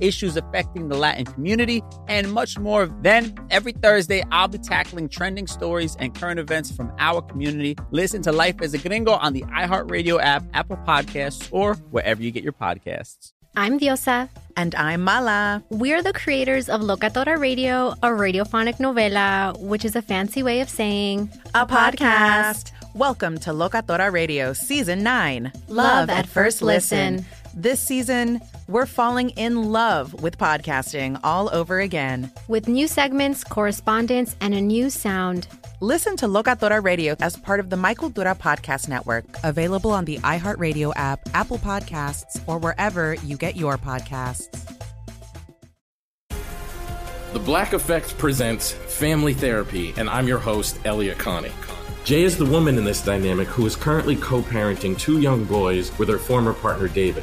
issues affecting the Latin community, and much more. Then, every Thursday, I'll be tackling trending stories and current events from our community. Listen to Life as a Gringo on the iHeartRadio app, Apple Podcasts, or wherever you get your podcasts. I'm Diosa. And I'm Mala. We're the creators of Locatora Radio, a radiophonic novela, which is a fancy way of saying a podcast. Welcome to Locatora Radio Season 9. Love at First Listen. This season, we're falling in love with podcasting all over again. With new segments, correspondence, and a new sound. Listen to Locatora Radio as part of the My Cultura Podcast Network. Available on the iHeartRadio app, Apple Podcasts, or wherever you get your podcasts. The Black Effect presents Family Therapy, and I'm your host, Elliot Connie. Jay is the woman in this dynamic who is currently co-parenting two young boys with her former partner, David.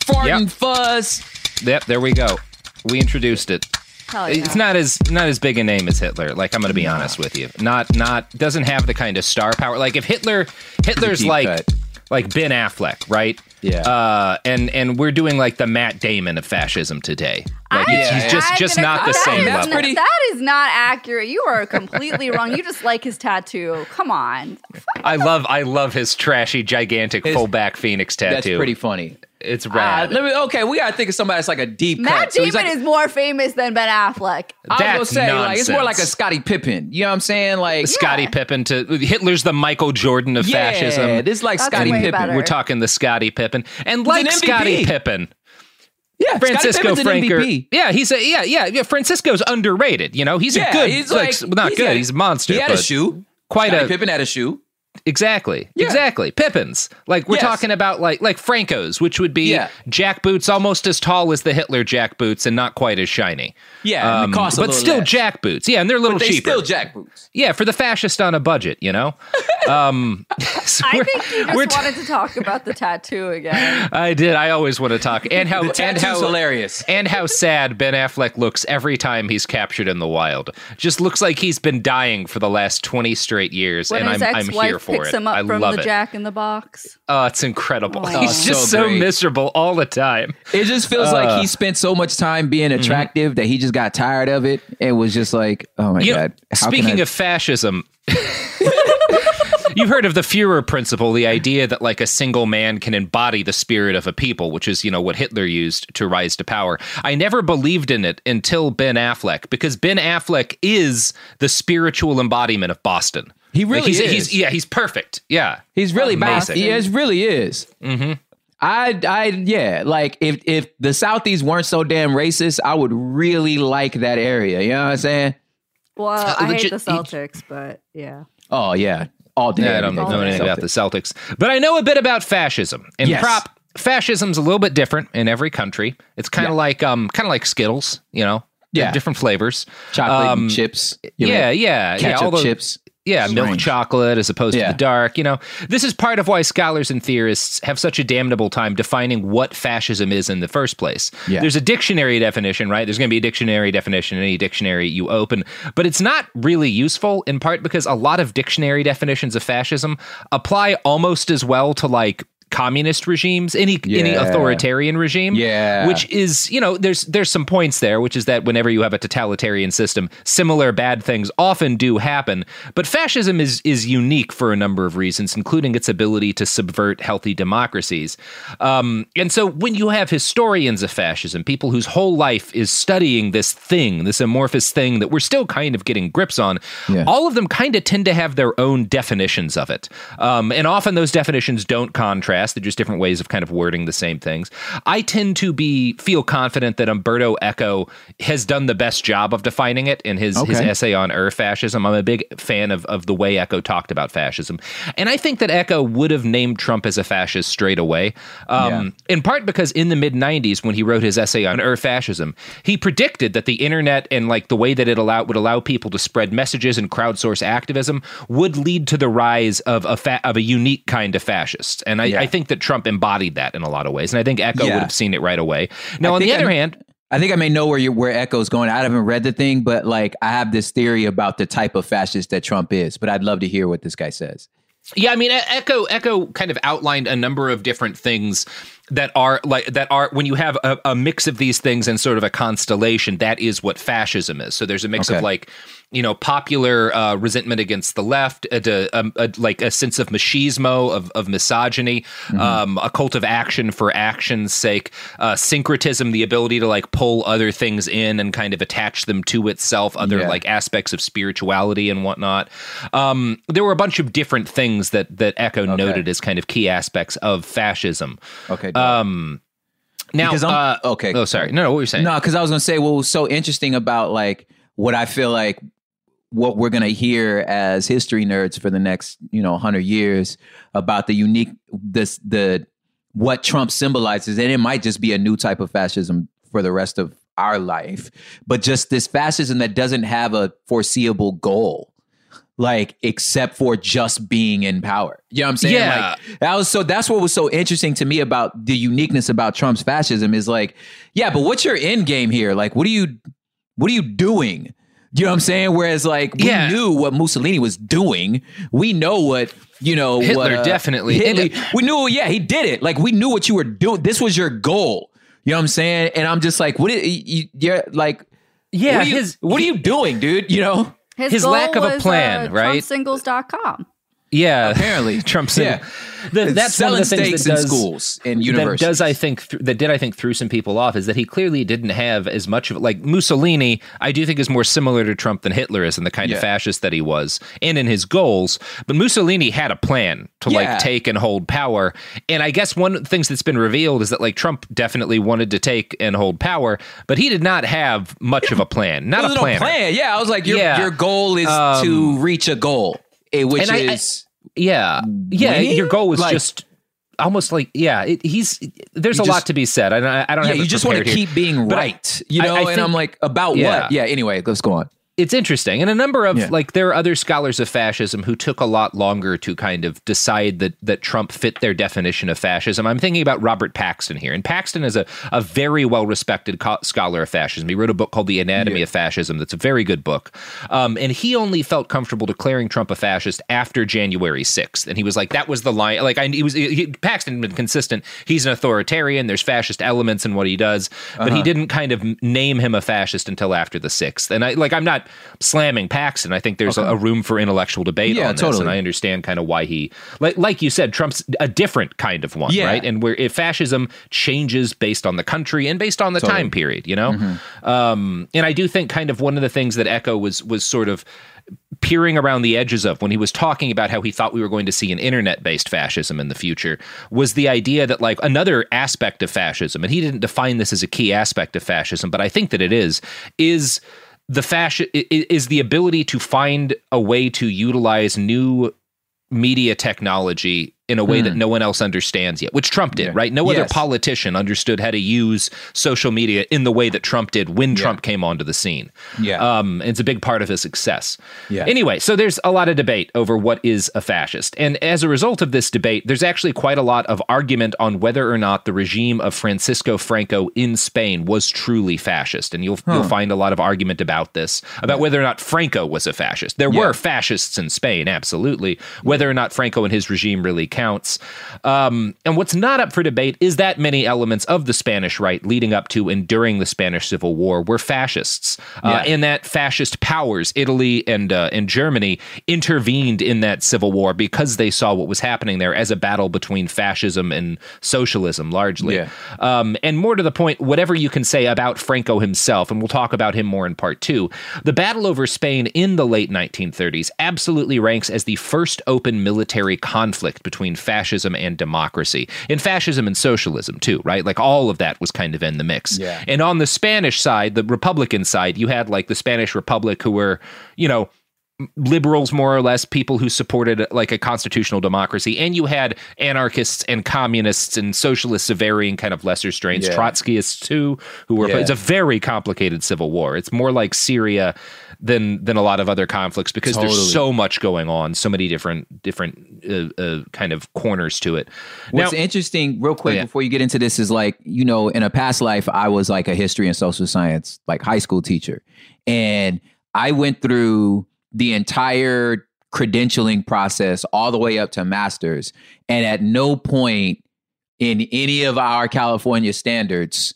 Farting yep. Fuzz. Yep, there we go. We introduced it. Yeah. It's not as big a name as Hitler. Like, I'm going to be honest with you. Not doesn't have the kind of star power. Like, if Hitler's like Ben Affleck, right? Yeah. And we're doing like the Matt Damon of fascism today. Like, he's just not the same level. That is not accurate. You are completely wrong. You just like his tattoo. Come on. I love his trashy, gigantic fullback phoenix tattoo. That's pretty funny. It's rad. We gotta think of somebody that's like a deep cut. Matt Damon is more famous than Ben Affleck. I was gonna say, like, it's more like a Scottie Pippen. You know what I'm saying? Like Scottie Pippen to Hitler's the Michael Jordan of fascism. Yeah, this is like Scottie Pippen. Better. We're talking the Scottie Pippen and like Scottie Pippen. Yeah, Francisco Franco. Yeah, Francisco's underrated. You know, he's a good. He's not good. He's a monster. He had a shoe. Pippen had a shoe. Exactly. Pippins. Like, we're talking about like Franco's, which would be jack boots almost as tall as the Hitler jack boots and not quite as shiny. Yeah, and cost but still less. Jack boots. Yeah, and they're a little cheaper. Still jack boots. Yeah, for the fascist on a budget, you know. So I think you just wanted to talk about the tattoo again. I did. I always want to talk and how hilarious and how sad Ben Affleck looks every time he's captured in the wild. Just looks like he's been dying for the last 20 straight years, when and I'm here. Picks him up from the Jack in the Box. Oh, it's incredible. He's just so miserable all the time. It just feels like he spent so much time being attractive that he just got tired of it and was just like, oh my God. Speaking of fascism, you've heard of the Fuhrer principle, the idea that like a single man can embody the spirit of a people, which is, you know, what Hitler used to rise to power. I never believed in it until Ben Affleck, because Ben Affleck is the spiritual embodiment of Boston. He really is. He's perfect. Yeah. He's really amazing. He really is. Mm-hmm. If the Southies weren't so damn racist, I would really like that area. You know what I'm saying? Well, I hate the Celtics, but yeah. Oh, yeah. All day. Yeah, I don't know anything about the Celtics. But I know a bit about fascism. And fascism's a little bit different in every country. It's kind of like Skittles, you know? Yeah. Different flavors. Chocolate chips. Ketchup chips. Yeah, milk chocolate as opposed to the dark. You know, this is part of why scholars and theorists have such a damnable time defining what fascism is in the first place. Yeah. There's a dictionary definition, right? There's going to be a dictionary definition in any dictionary you open, but it's not really useful, in part because a lot of dictionary definitions of fascism apply almost as well to like communist regimes, any authoritarian regime, which is, you know, there's some points there, which is that whenever you have a totalitarian system, similar bad things often do happen. But fascism is unique for a number of reasons, including its ability to subvert healthy democracies. And so when you have historians of fascism, people whose whole life is studying this thing, this amorphous thing that we're still kind of getting grips on, all of them kind of tend to have their own definitions of it. And often those definitions don't contrast. They're just different ways of kind of wording the same things. I tend to feel confident that Umberto Eco has done the best job of defining it in his essay on fascism. I'm a big fan of the way Eco talked about fascism. And I think that Eco would have named Trump as a fascist straight away, in part because in the mid-90s, when he wrote his essay on fascism, he predicted that the internet and like the way that it would allow people to spread messages and crowdsource activism would lead to the rise of a unique kind of fascists. And I think that Trump embodied that in a lot of ways. And I think Eco would have seen it right away. Now, on the other hand... I think I may know where Eco's going. I haven't read the thing, but like I have this theory about the type of fascist that Trump is, but I'd love to hear what this guy says. Yeah, I mean, Eco kind of outlined a number of different things that are when you have a mix of these things and sort of a constellation, that is what fascism is. So there's a mix of like, you know, popular resentment against the left, like a sense of machismo, of misogyny, a cult of action for action's sake, syncretism, the ability to like pull other things in and kind of attach them to itself, other like aspects of spirituality and whatnot. There were a bunch of different things that Eco noted as kind of key aspects of fascism. Okay. Now, oh, sorry. No, what were you saying? No, because I was going to say what was so interesting about like what I feel like what we're going to hear as history nerds for the next, 100 years about the unique, what Trump symbolizes. And it might just be a new type of fascism for the rest of our life, but just this fascism that doesn't have a foreseeable goal, like, except for just being in power. You know what I'm saying? Yeah. Like, that's what was so interesting to me about the uniqueness about Trump's fascism is like, yeah, but what's your end game here? Like, what are you doing? You know what I'm saying? Whereas, like, we knew what Mussolini was doing. We know what, Hitler definitely. We knew, he did it. Like, we knew what you were doing. This was your goal. You know what I'm saying? And I'm just like, what are you doing, dude? You know? His lack of a plan, right? TrumpSingles.com. Yeah, apparently Trump's that's selling one of the things that does, in schools and universities. I think threw some people off is that he clearly didn't have as much of it. Like Mussolini, I do think is more similar to Trump than Hitler is in the kind of fascist that he was and in his goals. But Mussolini had a plan to like take and hold power. And I guess one of the things that's been revealed is that like Trump definitely wanted to take and hold power, but he did not have much of a plan. Not a planner. Plan. Yeah, I was like, your goal is to reach a goal. Which is your goal was like, just almost like there's a lot to be said. I don't have you just want to keep being right, and I'm like about what? Yeah. Anyway, let's go on. It's interesting. And a number of like there are other scholars of fascism who took a lot longer to kind of decide that Trump fit their definition of fascism. I'm thinking about Robert Paxton here. And Paxton is a very well-respected scholar of fascism. He wrote a book called The Anatomy of Fascism. That's a very good book. And he only felt comfortable declaring Trump a fascist after January 6th. And he was like, that was the line. Like Paxton had been consistent. He's an authoritarian. There's fascist elements in what he does. But he didn't kind of name him a fascist until after the 6th. And I'm not slamming Paxton. I think there's a room for intellectual debate on this, and I understand kind of why he, like you said, Trump's a different kind of one, right? And where if fascism changes based on the country and based on the time period, and I do think kind of one of the things that Eco was sort of peering around the edges of when he was talking about how he thought we were going to see an internet-based fascism in the future was the idea that like another aspect of fascism, and he didn't define this as a key aspect of fascism, but I think that it is the fashion is the ability to find a way to utilize new media technology in a way that no one else understands yet, which Trump did, right? No other politician understood how to use social media in the way that Trump did when Trump came onto the scene. It's a big part of his success. Anyway, so there's a lot of debate over what is a fascist. And as a result of this debate, there's actually quite a lot of argument on whether or not the regime of Francisco Franco in Spain was truly fascist. And you'll find a lot of argument about this, about whether or not Franco was a fascist. There were fascists in Spain, absolutely. Whether or not Franco and his regime really came. counts. And what's not up for debate is that many elements of the Spanish right leading up to and during the Spanish Civil War were fascists, and that fascist powers, Italy and Germany, intervened in that Civil War because they saw what was happening there as a battle between fascism and socialism, largely. Yeah. And more to the point, whatever you can say about Franco himself, and we'll talk about him more in part two, the battle over Spain in the late 1930s absolutely ranks as the first open military conflict between fascism and democracy, and fascism and socialism too, right? Like all of that was kind of in the mix. Yeah. And on the Spanish side, the Republican side, you had like the Spanish Republic, who were, you know, liberals, more or less, people who supported like a constitutional democracy, and you had anarchists and communists and socialists of varying kind of lesser strains, Trotskyists too, who were, it's a very complicated civil war. It's more like Syria than a lot of other conflicts because there's so much going on, so many different kind of corners to it. What's interesting, real quick, before you get into this, is like, you know, in a past life, I was like a history and social science, like high school teacher. And I went through the entire credentialing process all the way up to master's. And at no point in any of our California standards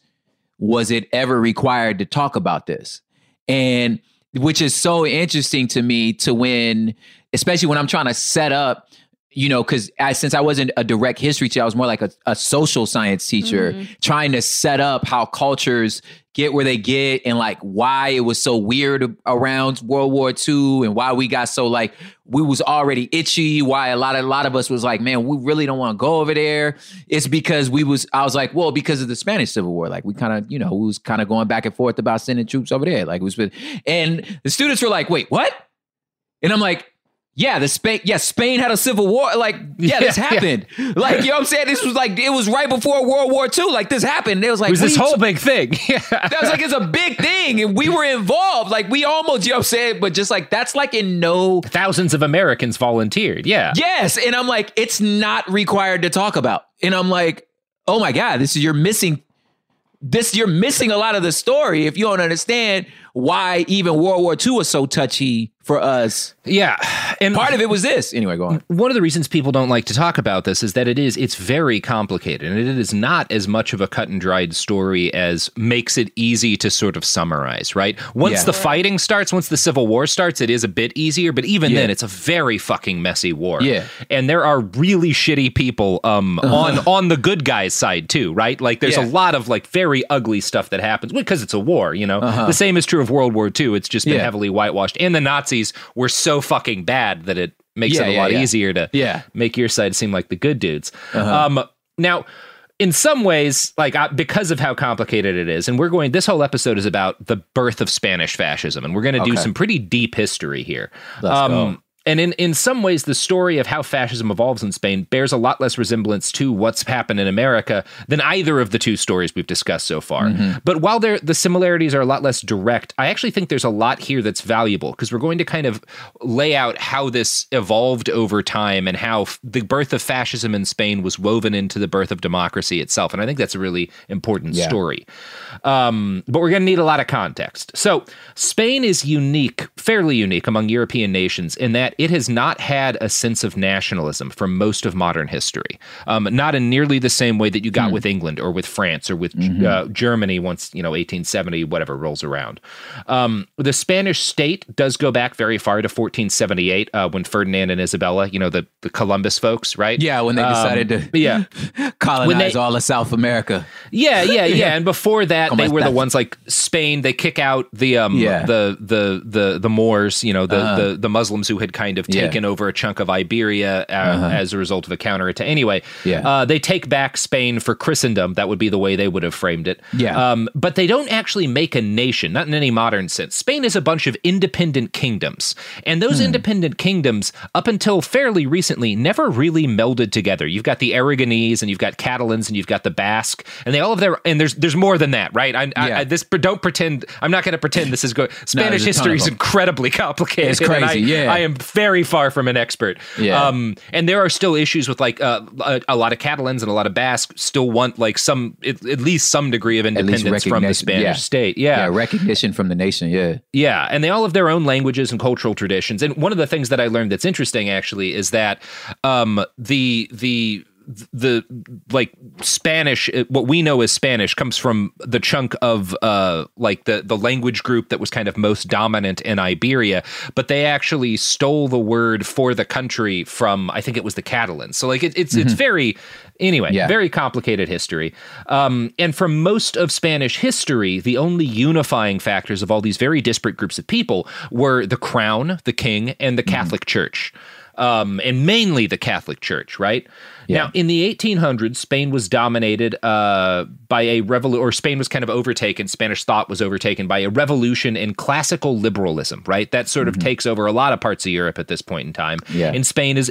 was it ever required to talk about this. And which is so interesting to me, to when, especially when I'm trying to set up, you know, because since I wasn't a direct history teacher, I was more like a social science teacher, trying to set up how cultures get where they get and like why it was so weird around World War II and why we got so like, we was already itchy, why a lot of us was like, man, we really don't want to go over there. It's because I was like, well, because of the Spanish Civil War, like we was kind of going back and forth about sending troops over there. Like and the students were like, wait, what? And I'm like, yeah, Spain had a civil war. Like, this happened. Yeah. Like, you know what I'm saying? This was like, it was right before World War II. Like, this happened. It was like, big thing. That was like, it's a big thing. And we were involved. Like, we almost, you know what I'm saying? But just like, that's like thousands of Americans volunteered. Yeah. Yes. And I'm like, it's not required to talk about. And I'm like, oh my God, you're missing a lot of the story if you don't understand why even World War II was so touchy for us. Yeah. And part of it was this. Anyway, go on. One of the reasons people don't like to talk about this is that it's very complicated, and it is not as much of a cut and dried story as makes it easy to sort of summarize, right? Once the fighting starts, once the Civil War starts, it is a bit easier, but even then it's a very fucking messy war. Yeah. And there are really shitty people on the good guys' side too, right? Like there's a lot of like very ugly stuff that happens because it's a war, you know? The same is true of World War II. It's just been heavily whitewashed. And the Nazis were so fucking bad that it makes it a lot easier to make your side seem like the good dudes. Now, in some ways, like because of how complicated it is, and this whole episode is about the birth of Spanish fascism, and we're going to do some pretty deep history here. Let's go. And in some ways, the story of how fascism evolves in Spain bears a lot less resemblance to what's happened in America than either of the two stories we've discussed so far. But while the similarities are a lot less direct, I actually think there's a lot here that's valuable, because we're going to kind of lay out how this evolved over time and how the birth of fascism in Spain was woven into the birth of democracy itself. And I think that's a really important story. But we're going to need a lot of context. So Spain is fairly unique among European nations in that it has not had a sense of nationalism for most of modern history, not in nearly the same way that you got with England or with France or with Germany once, you know, 1870, whatever rolls around. The Spanish state does go back very far to 1478 when Ferdinand and Isabella, you know, the Columbus folks, right? Yeah, when they decided to colonize all of South America. Yeah. And before that, they were the ones like Spain. They kick out the Moors, you know, the Muslims who had kind of taken over a chunk of Iberia as a result of a counterattack. Anyway, they take back Spain for Christendom. That would be the way they would have framed it. But they don't actually make a nation, not in any modern sense. Spain is a bunch of independent kingdoms. And those independent kingdoms, up until fairly recently, never really melded together. You've got the Aragonese, and you've got Catalans, and you've got the Basque, and they all have their, and there's more than that, right? I'm not going to pretend this is good. Spanish history is incredibly complicated. It's crazy, I am very far from an expert. Yeah. And there are still issues with like a lot of Catalans and a lot of Basques still want like some, at least some degree of independence from the Spanish state. Yeah. Recognition from the nation. Yeah. Yeah. And they all have their own languages and cultural traditions. And one of the things that I learned that's interesting actually is that the like Spanish, what we know as Spanish comes from the chunk of like the language group that was kind of most dominant in Iberia, but they actually stole the word for the country from, I think it was the Catalans. So like it's very, anyway, very complicated history. And for most of Spanish history, the only unifying factors of all these very disparate groups of people were the crown, the king, and the Catholic Church. And mainly the Catholic Church, right? Yeah. Now, in the 1800s, Spain was dominated by a revolution, or Spain was kind of overtaken, Spanish thought was overtaken by a revolution in classical liberalism, right? That sort of takes over a lot of parts of Europe at this point in time, and Spain is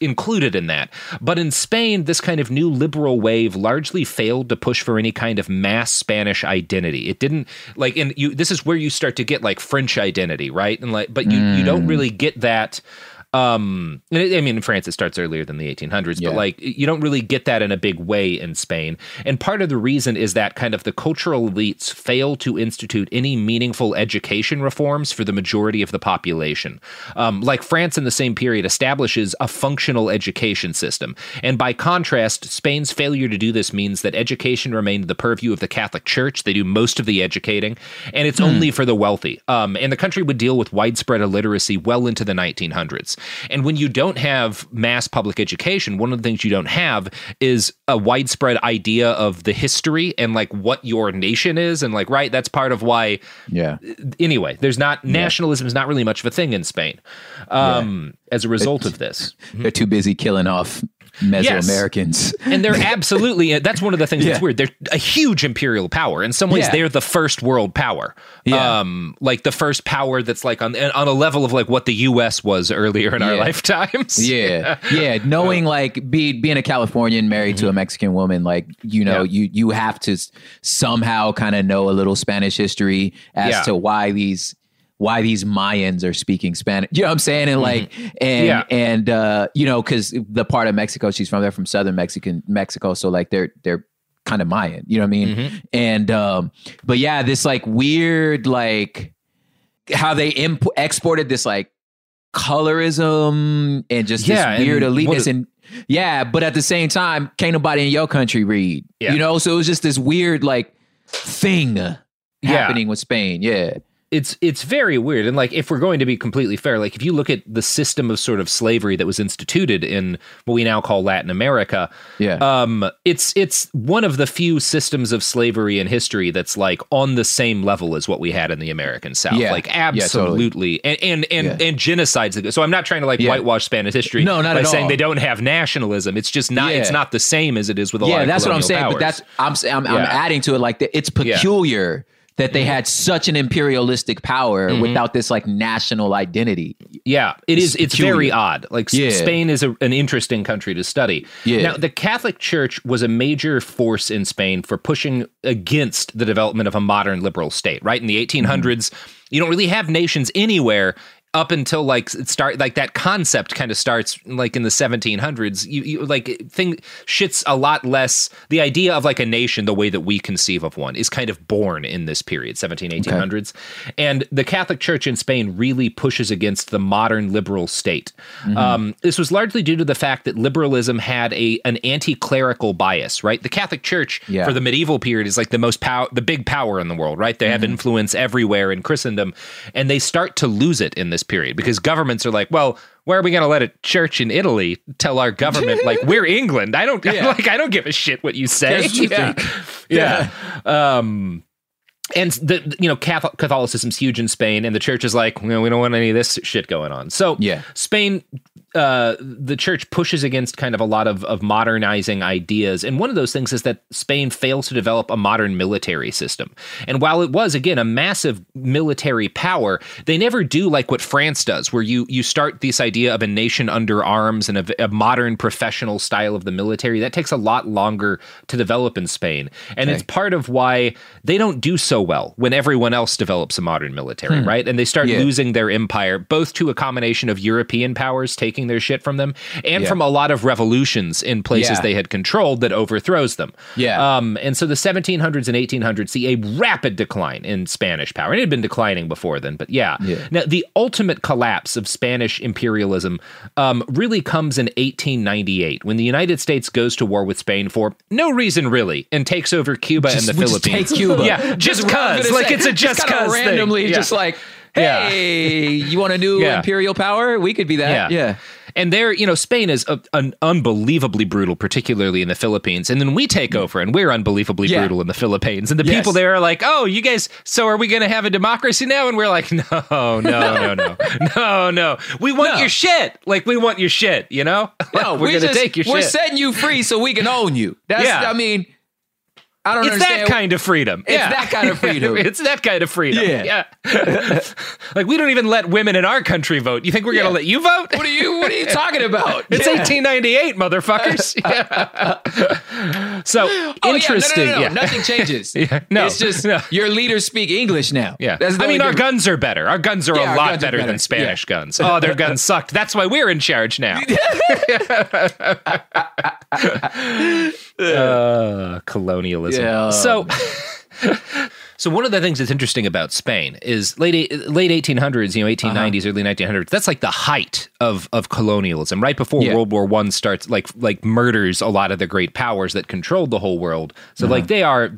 included in that. But in Spain, this kind of new liberal wave largely failed to push for any kind of mass Spanish identity. It didn't, like, and you, this is where you start to get, like, French identity, right? And like, but you don't really get that... I mean, in France, it starts earlier than the 1800s, but like you don't really get that in a big way in Spain. And part of the reason is that kind of the cultural elites fail to institute any meaningful education reforms for the majority of the population. Like France in the same period establishes a functional education system. And by contrast, Spain's failure to do this means that education remained the purview of the Catholic Church. They do most of the educating, and it's only for the wealthy. And the country would deal with widespread illiteracy well into the 1900s. And when you don't have mass public education, one of the things you don't have is a widespread idea of the history and like what your nation is. And like, right, that's part of why. Yeah. Anyway, there's not nationalism is not really much of a thing in Spain as a result of this. They're too busy killing off Mesoamericans. Yes. And they're absolutely, that's one of the things that's weird. They're a huge imperial power. In some ways, they're the first world power. Yeah. Like the first power that's like on a level of like what the US was earlier in our lifetimes. Knowing like being a Californian married to a Mexican woman, like, you know, you have to somehow kind of know a little Spanish history as to why these Mayans are speaking Spanish. You know what I'm saying? And like, and you know, cause the part of Mexico she's from, they're from Southern Mexico. So like they're kind of Mayan, you know what I mean? And, but yeah, this like weird, like how they exported this like colorism and just this weird eliteness. But at the same time, can't nobody in your country read, you know? So it was just this weird like thing happening with Spain. Yeah. It's very weird. And like, if we're going to be completely fair, like if you look at the system of sort of slavery that was instituted in what we now call Latin America, it's one of the few systems of slavery in history that's like on the same level as what we had in the American South. Yeah. Like absolutely. Yeah, totally. And genocides. So I'm not trying to like whitewash Spanish history. No, not by at saying all. They don't have nationalism. It's just not, it's not the same as it is with a lot of colonial powers. Yeah, that's what I'm saying. But I'm adding to it. Like it's peculiar that they had such an imperialistic power without this like national identity. Yeah, it's very odd. Like Spain is an interesting country to study. Yeah. Now, the Catholic Church was a major force in Spain for pushing against the development of a modern liberal state, right? In the 1800s, you don't really have nations anywhere up until like that concept kind of starts like in the 1700s. You like shit's a lot less. The idea of like a nation, the way that we conceive of one, is kind of born in this period, 1800s. And the Catholic Church in Spain really pushes against the modern liberal state. This was largely due to the fact that liberalism had an anti-clerical bias, right? The Catholic Church for the medieval period is like the most the big power in the world, right? They have influence everywhere in Christendom, and they start to lose it in this period because governments are like, well, where are we going to let a church in Italy tell our government like we're England? I don't like, I don't give a shit what you say. And the Catholicism's huge in Spain, and the church is like, no, we don't want any of this shit going on. So Spain the church pushes against kind of a lot of modernizing ideas. And one of those things is that Spain fails to develop a modern military system. And while it was, again, a massive military power, they never do like what France does, where you start this idea of a nation under arms and a modern professional style of the military. That takes a lot longer to develop in Spain. And it's part of why they don't do so well when everyone else develops a modern military, right? And they start losing their empire, both to a combination of European powers taking their shit from them and from a lot of revolutions in places they had controlled that overthrows them. And so the 1700s and 1800s see a rapid decline in Spanish power. It had been declining before then, but Now, the ultimate collapse of Spanish imperialism really comes in 1898 when the United States goes to war with Spain for no reason really and takes over Cuba and the Philippines. Just take Cuba. Just cuz. Like it's a just cuz thing. Randomly just like, hey, you want a new imperial power? We could be that. Yeah. And there, you know, Spain is an unbelievably brutal, particularly in the Philippines. And then we take over and we're unbelievably brutal in the Philippines. And the people there are like, oh, you guys, so are we going to have a democracy now? And we're like, no. We want your shit. Like, we want your shit, you know? No, we're going to take your shit. We're setting you free so we can own you. That's, I mean... I don't understand. It's that kind of freedom. Yeah. Like, we don't even let women in our country vote. You think we're going to let you vote? What are you talking about? It's 1898, motherfuckers. So, interesting. No. Nothing changes. It's just your leaders speak English now. I mean, our guns are better. Our guns are a lot better than Spanish guns. Oh, their guns sucked. That's why we're in charge now. Colonialism. Yeah. So one of the things that's interesting about Spain is late 1800s, you know, 1890s, early 1900s. That's like the height of colonialism, right before World War I starts. Like murders a lot of the great powers that controlled the whole world. So like they are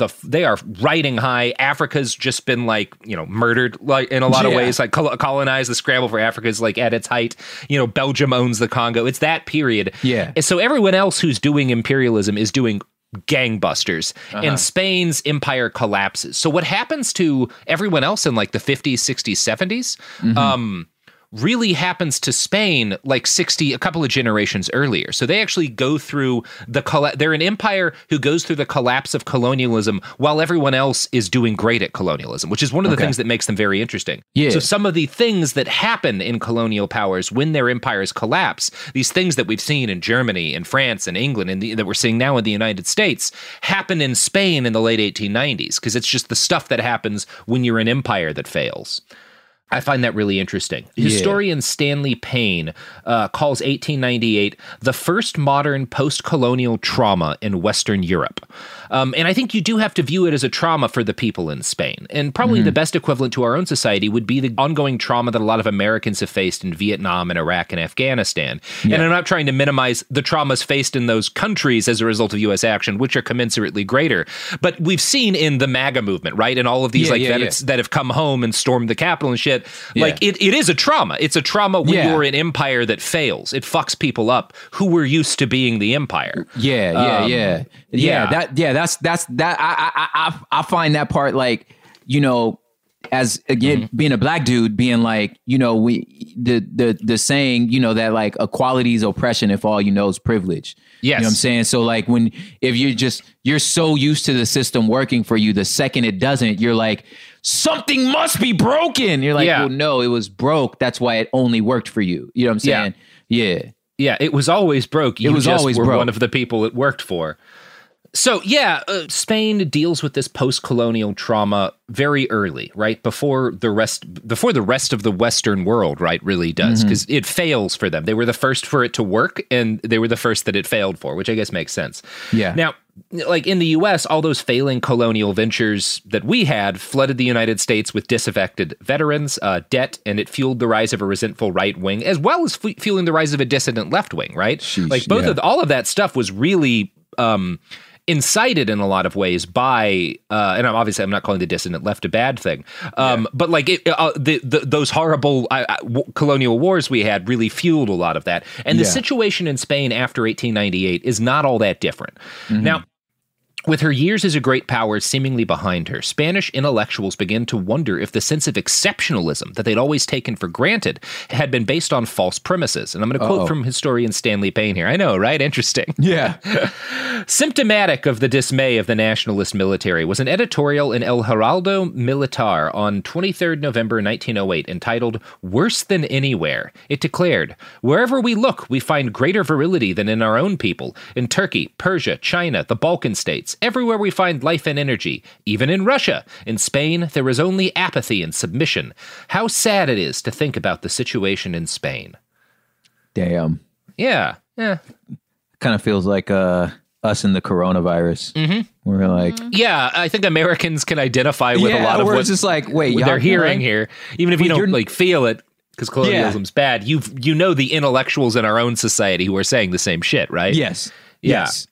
riding high. Africa's just been like, you know, murdered like in a lot of ways. Like colonized. The scramble for Africa is like at its height. You know, Belgium owns the Congo. It's that period. Yeah. And so everyone else who's doing imperialism is doing gangbusters and Spain's empire collapses. So what happens to everyone else in like the 50s, 60s, 70s really happens to Spain like a couple of generations earlier. So they actually go through they're an empire who goes through the collapse of colonialism while everyone else is doing great at colonialism, which is one of the things that makes them very interesting. Yeah. So some of the things that happen in colonial powers when their empires collapse, these things that we've seen in Germany and France and England and that we're seeing now in the United States happen in Spain in the late 1890s, because it's just the stuff that happens when you're an empire that fails. I find that really interesting. Historian Stanley Payne calls 1898 the first modern post-colonial trauma in Western Europe. And I think you do have to view it as a trauma for the people in Spain. And probably the best equivalent to our own society would be the ongoing trauma that a lot of Americans have faced in Vietnam and Iraq and Afghanistan. Yeah. And I'm not trying to minimize the traumas faced in those countries as a result of U.S. action, which are commensurately greater. But we've seen in the MAGA movement, right? And all of these that have come home and stormed the Capitol and shit. Like it is a trauma. It's a trauma when you're an empire that fails. It fucks people up who were used to being the empire. That's that. I find that part, like, you know, as again being a black dude, being like, you know, we the saying, you know, that like equality is oppression if all you know is privilege. Yes. You know what I'm saying? So like if you're so used to the system working for you, the second it doesn't, you're like, something must be broken. You're like, well, no, it was broke. That's why it only worked for you. You know what I'm saying? Yeah, it was always broke. You were one of the people it worked for. So, Spain deals with this post-colonial trauma very early, right? Before the rest of the Western world, right, really does, because it fails for them. They were the first for it to work, and they were the first that it failed for, which I guess makes sense. Yeah. Now, like in the U.S., all those failing colonial ventures that we had flooded the United States with disaffected veterans, debt, and it fueled the rise of a resentful right wing, as well as fueling the rise of a dissident left wing, right? Sheesh, like both of all of that stuff was really... incited in a lot of ways by, and obviously I'm not calling the dissident left a bad thing, but like those horrible colonial wars we had really fueled a lot of that. And the situation in Spain after 1898 is not all that different. Now, With her years as a great power seemingly behind her, Spanish intellectuals began to wonder if the sense of exceptionalism that they'd always taken for granted had been based on false premises. And I'm going to quote from historian Stanley Payne here. I know, right? Interesting. Yeah. Symptomatic of the dismay of the nationalist military was an editorial in El Heraldo Militar on 23rd November 1908 entitled, Worse Than Anywhere. It declared, wherever we look, we find greater virility than in our own people. In Turkey, Persia, China, the Balkan states, everywhere we find life and energy, even in Russia. In Spain, there is only apathy and submission. How sad it is to think about the situation in Spain. Damn. Yeah. Yeah. Kind of feels like us in the coronavirus. Mm-hmm. We're like... Yeah, I think Americans can identify with a lot of what just like, wait, they're hearing here. Even if you don't like feel it, because colonialism's bad, you know the intellectuals in our own society who are saying the same shit, right? Yes. Yeah. Yes.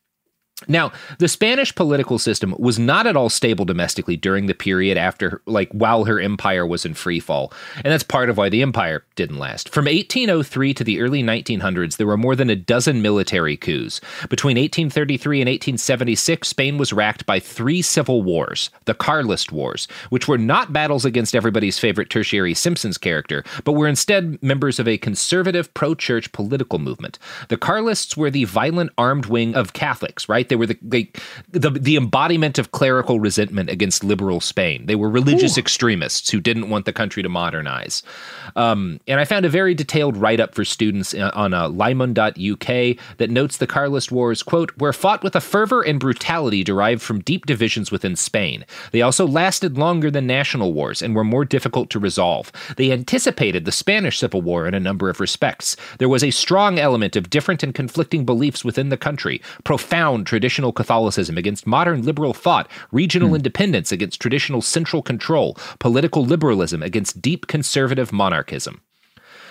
Now, the Spanish political system was not at all stable domestically during the period after, while her empire was in free fall. And that's part of why the empire didn't last. From 1803 to the early 1900s, there were more than a dozen military coups. Between 1833 and 1876, Spain was racked by three civil wars, the Carlist Wars, which were not battles against everybody's favorite tertiary Simpsons character, but were instead members of a conservative pro-church political movement. The Carlists were the violent armed wing of Catholics, right? They were the embodiment of clerical resentment against liberal Spain. They were religious extremists who didn't want the country to modernize. And I found a very detailed write-up for students on Limon.uk that notes the Carlist Wars, quote, were fought with a fervor and brutality derived from deep divisions within Spain. They also lasted longer than national wars and were more difficult to resolve. They anticipated the Spanish Civil War in a number of respects. There was a strong element of different and conflicting beliefs within the country, profound traditional Catholicism against modern liberal thought, regional independence against traditional central control, political liberalism against deep conservative monarchism.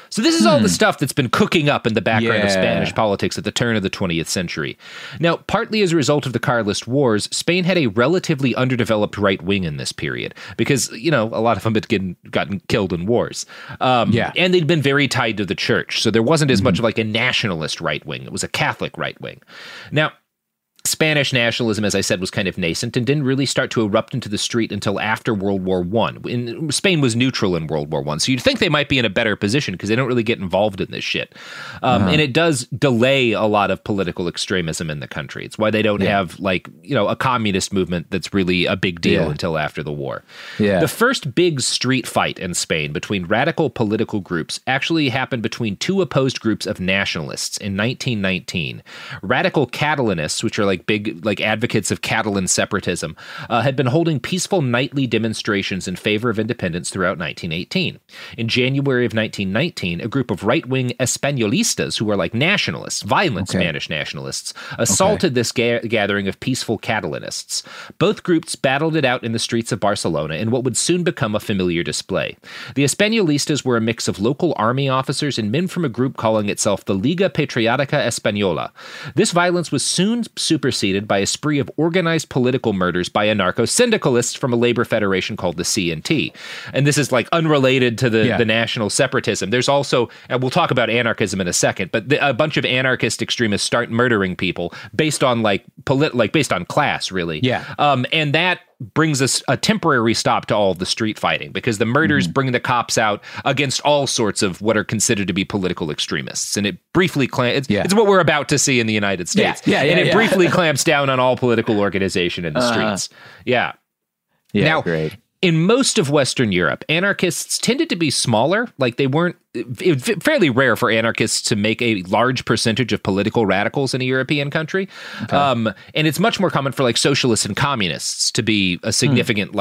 So this is all the stuff that's been cooking up in the background of Spanish politics at the turn of the 20th century. Now, partly as a result of the Carlist Wars, Spain had a relatively underdeveloped right wing in this period because, a lot of them had gotten killed in wars. And they'd been very tied to the church. So there wasn't as much of a nationalist right wing. It was a Catholic right wing. Now, Spanish nationalism, as I said, was kind of nascent and didn't really start to erupt into the street until after World War I. Spain was neutral in World War I, so you'd think they might be in a better position because they don't really get involved in this shit. And it does delay a lot of political extremism in the country. It's why they don't have, a communist movement that's really a big deal until after the war. Yeah. The first big street fight in Spain between radical political groups actually happened between two opposed groups of nationalists in 1919. Radical Catalanists, which are big advocates of Catalan separatism, had been holding peaceful nightly demonstrations in favor of independence throughout 1918. In January of 1919, a group of right-wing Espanolistas, who were nationalists, violent Spanish nationalists, assaulted this gathering of peaceful Catalanists. Both groups battled it out in the streets of Barcelona in what would soon become a familiar display. The Espanolistas were a mix of local army officers and men from a group calling itself the Liga Patriótica Española. This violence was soon superseded by a spree of organized political murders by anarcho-syndicalists from a labor federation called the CNT. And this is unrelated to the national separatism. There's also, and we'll talk about anarchism in a second, but a bunch of anarchist extremists start murdering people based on based on class, really. Yeah. And that brings us a temporary stop to all the street fighting because the murders bring the cops out against all sorts of what are considered to be political extremists. And it briefly it's what we're about to see in the United States. Yeah. Yeah, it briefly clamps down on all political organization in the streets. Yeah. Yeah. Now, great. In most of Western Europe, anarchists tended to be smaller. They weren't fairly rare for anarchists to make a large percentage of political radicals in a European country. Okay. And it's much more common for socialists and communists to be a significant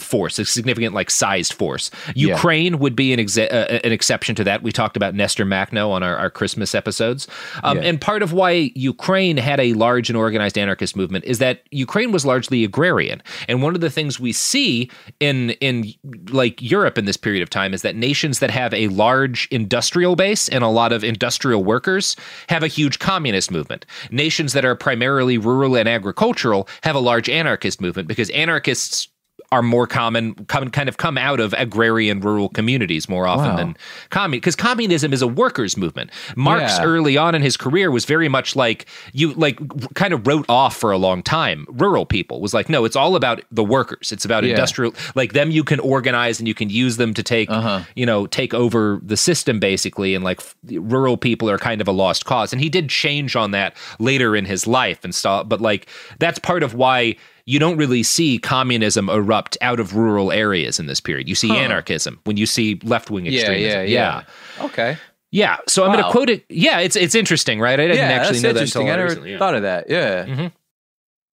force, a significant sized force. Ukraine would be an exception to that. We talked about Nestor Makhno on our Christmas episodes. And part of why Ukraine had a large and organized anarchist movement is that Ukraine was largely agrarian. And one of the things we see in Europe in this period of time is that nations that have a large industrial base and a lot of industrial workers have a huge communist movement. Nations that are primarily rural and agricultural have a large anarchist movement because anarchists are more common, kind of come out of agrarian rural communities more often than communism, because communism is a workers' movement. Marx early on in his career was very much like, you like kind of wrote off for a long time rural people, was like, no, it's all about the workers. It's about industrial, like them you can organize and you can use them to take, you know, take over the system basically. And like rural people are kind of a lost cause. And he did change on that later in his life and stuff. But like, that's part of why you don't really see communism erupt out of rural areas in this period. You see anarchism when you see left-wing extremism. Okay. Yeah. So I'm going to quote it. Yeah, it's interesting, right? I didn't actually know that until recently. I never thought of that. Yeah. Mm-hmm.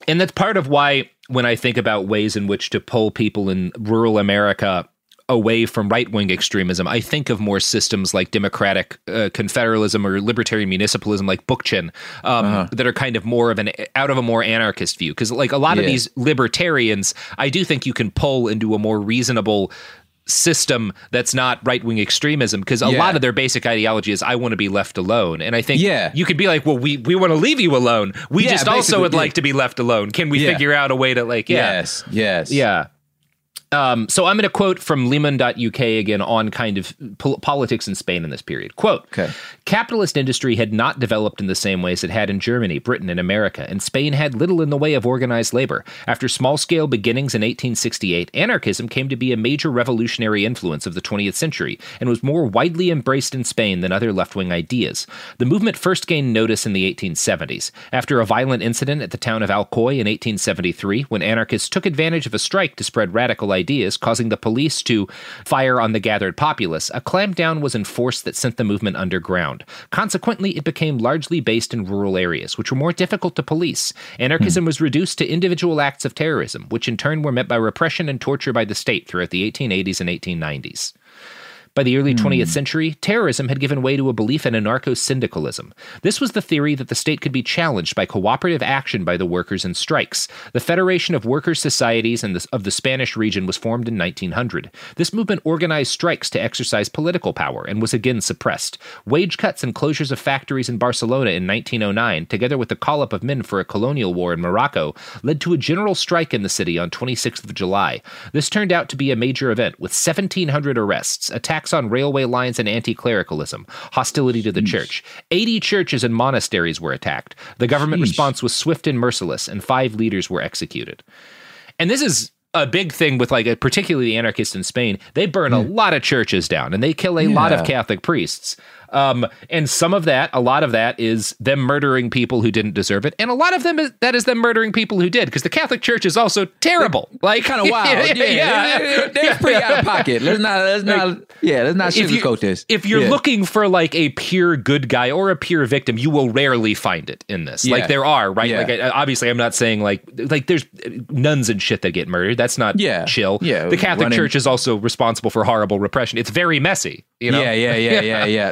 And that's part of why when I think about ways in which to pull people in rural America away from right-wing extremism, I think of more systems like democratic confederalism or libertarian municipalism, like Bookchin, that are kind of more of an out of a more anarchist view. Because like a lot of these libertarians, I do think you can pull into a more reasonable system that's not right-wing extremism, because a lot of their basic ideology is I want to be left alone. And I think you could be like, well, we want to leave you alone. We just also would like to be left alone. Can we figure out a way to like, Yes. So I'm going to quote from Lehman.uk again on kind of politics in Spain in this period. Quote, capitalist industry had not developed in the same ways it had in Germany, Britain, and America, and Spain had little in the way of organized labor. After small-scale beginnings in 1868, anarchism came to be a major revolutionary influence of the 20th century and was more widely embraced in Spain than other left-wing ideas. The movement first gained notice in the 1870s. After a violent incident at the town of Alcoy in 1873, when anarchists took advantage of a strike to spread radical ideas, causing the police to fire on the gathered populace, a clampdown was enforced that sent the movement underground. Consequently, it became largely based in rural areas, which were more difficult to police. Anarchism was reduced to individual acts of terrorism, which in turn were met by repression and torture by the state throughout the 1880s and 1890s. By the early 20th century, terrorism had given way to a belief in anarcho-syndicalism. This was the theory that the state could be challenged by cooperative action by the workers in strikes. The Federation of Workers' Societies of the Spanish region was formed in 1900. This movement organized strikes to exercise political power and was again suppressed. Wage cuts and closures of factories in Barcelona in 1909, together with the call-up of men for a colonial war in Morocco, led to a general strike in the city on 26th of July. This turned out to be a major event, with 1,700 arrests, attacks on railway lines and anti-clericalism, hostility to the church. 80 churches and monasteries were attacked. The government response was swift and merciless, and 5 leaders were executed. And this is a big thing with like, particularly the anarchists in Spain. They burn a lot of churches down, and they kill a lot of Catholic priests. And some of that, a lot of that is them murdering people who didn't deserve it. And a lot of them, that is them murdering people who did, because the Catholic Church is also terrible. Like kind of wild. They're pretty out of pocket. Let's not sugarcoat this. If you're looking for like a pure good guy or a pure victim, you will rarely find it in this. Like there are, right? Like obviously I'm not saying like there's nuns and shit that get murdered. That's not chill. Yeah, the Catholic Church is also responsible for horrible repression. It's very messy. You know? Yeah.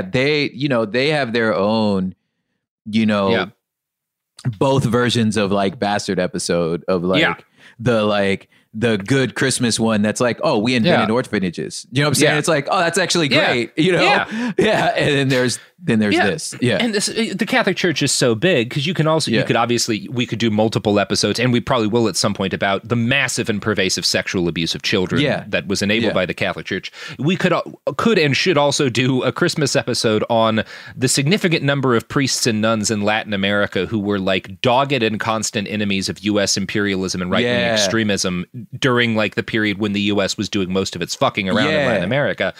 They, you know, they have their own, you know, both versions of like Bastard episode of like the good Christmas one that's like, oh, we invented orphanages. You know what I'm saying? Yeah. It's like, oh, that's actually great. You know? And then there's this. Yeah. And this, the Catholic Church is so big, because you can also, you could obviously, we could do multiple episodes, and we probably will at some point, about the massive and pervasive sexual abuse of children that was enabled by the Catholic Church. We could and should also do a Christmas episode on the significant number of priests and nuns in Latin America who were like dogged and constant enemies of U.S. imperialism and right-wing extremism during like the period when the U.S. was doing most of its fucking around in Latin America.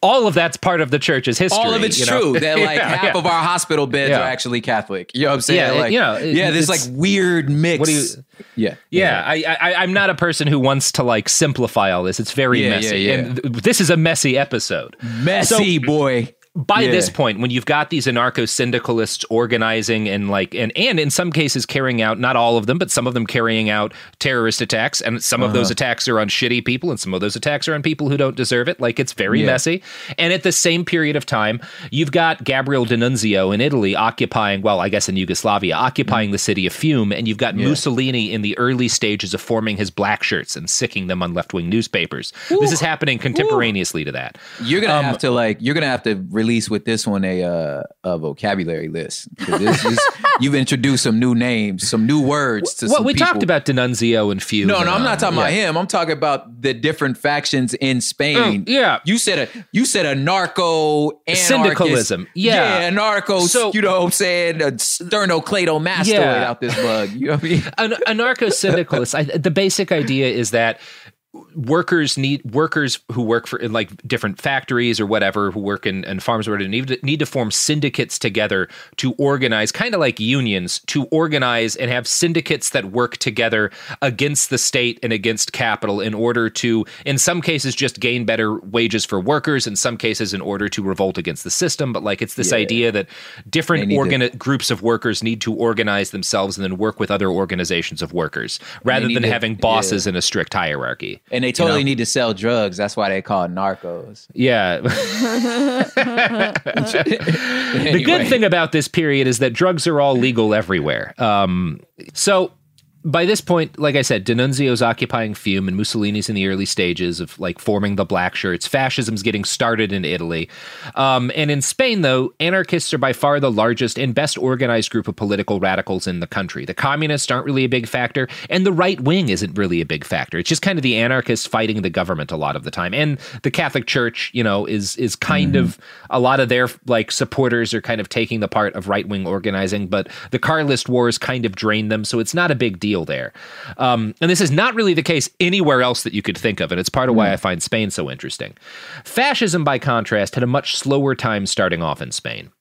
All of that's part of the church's history. All of it's true. That like half of our hospital beds are actually Catholic. You know what I'm saying? This like weird mix. What do you, I'm not a person who wants to like simplify all this. It's very messy. And this is a messy episode. Messy boy. By this point, when you've got these anarcho-syndicalists organizing and like and in some cases carrying out, not all of them, but some of them carrying out terrorist attacks, and some of those attacks are on shitty people, and some of those attacks are on people who don't deserve it. Like, it's very messy. And at the same period of time, you've got Gabriel D'Annunzio in Italy occupying, well, I guess in Yugoslavia, occupying the city of Fiume, and you've got Mussolini in the early stages of forming his black shirts and sicking them on left-wing newspapers. This is happening contemporaneously to that. You're gonna have to really release with this one a vocabulary list. You've introduced some new names, some new words to some people. We talked about D'Annunzio and few. No, I'm not talking about him. I'm talking about the different factions in Spain. Yeah. You said a narco anarchist. Syndicalism. Yeah, anarcho, so, you know what I'm saying? A sternocleidomastoid out this bug. You know what I mean? Anarcho-syndicalist. The basic idea is that workers who work for in like different factories or whatever, who work in farms or whatever, need to form syndicates together to organize, kind of like unions, to organize and have syndicates that work together against the state and against capital in order to, in some cases, just gain better wages for workers, in some cases in order to revolt against the system. But like, it's this idea that different groups of workers need to organize themselves and then work with other organizations of workers rather than having bosses in a strict hierarchy. And they totally need to sell drugs. That's why they call it narcos. Yeah. Anyway. The good thing about this period is that drugs are all legal everywhere. So by this point, like I said, D'Annunzio's occupying Fiume and Mussolini's in the early stages of like forming the Black Shirts. Fascism's getting started in Italy. And in Spain, though, anarchists are by far the largest and best organized group of political radicals in the country. The communists aren't really a big factor, and the right wing isn't really a big factor. It's just kind of the anarchists fighting the government a lot of the time. And the Catholic Church, you know, is kind of, a lot of their like supporters are kind of taking the part of right wing organizing, but the Carlist Wars kind of drained them, so it's not a big deal there. And this is not really the case anywhere else that you could think of, and it's part of why I find Spain so interesting. Fascism, by contrast, had a much slower time starting off in Spain.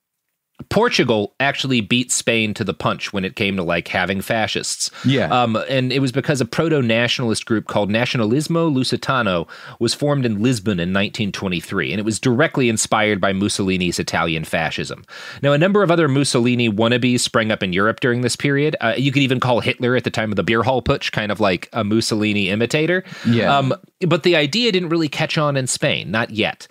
Portugal actually beat Spain to the punch when it came to like having fascists. Yeah. And it was because a proto-nationalist group called Nacionalismo Lusitano was formed in Lisbon in 1923, and it was directly inspired by Mussolini's Italian fascism. Now, a number of other Mussolini wannabes sprang up in Europe during this period. You could even call Hitler at the time of the beer hall putsch kind of like a Mussolini imitator. Yeah. But the idea didn't really catch on in Spain, not yet.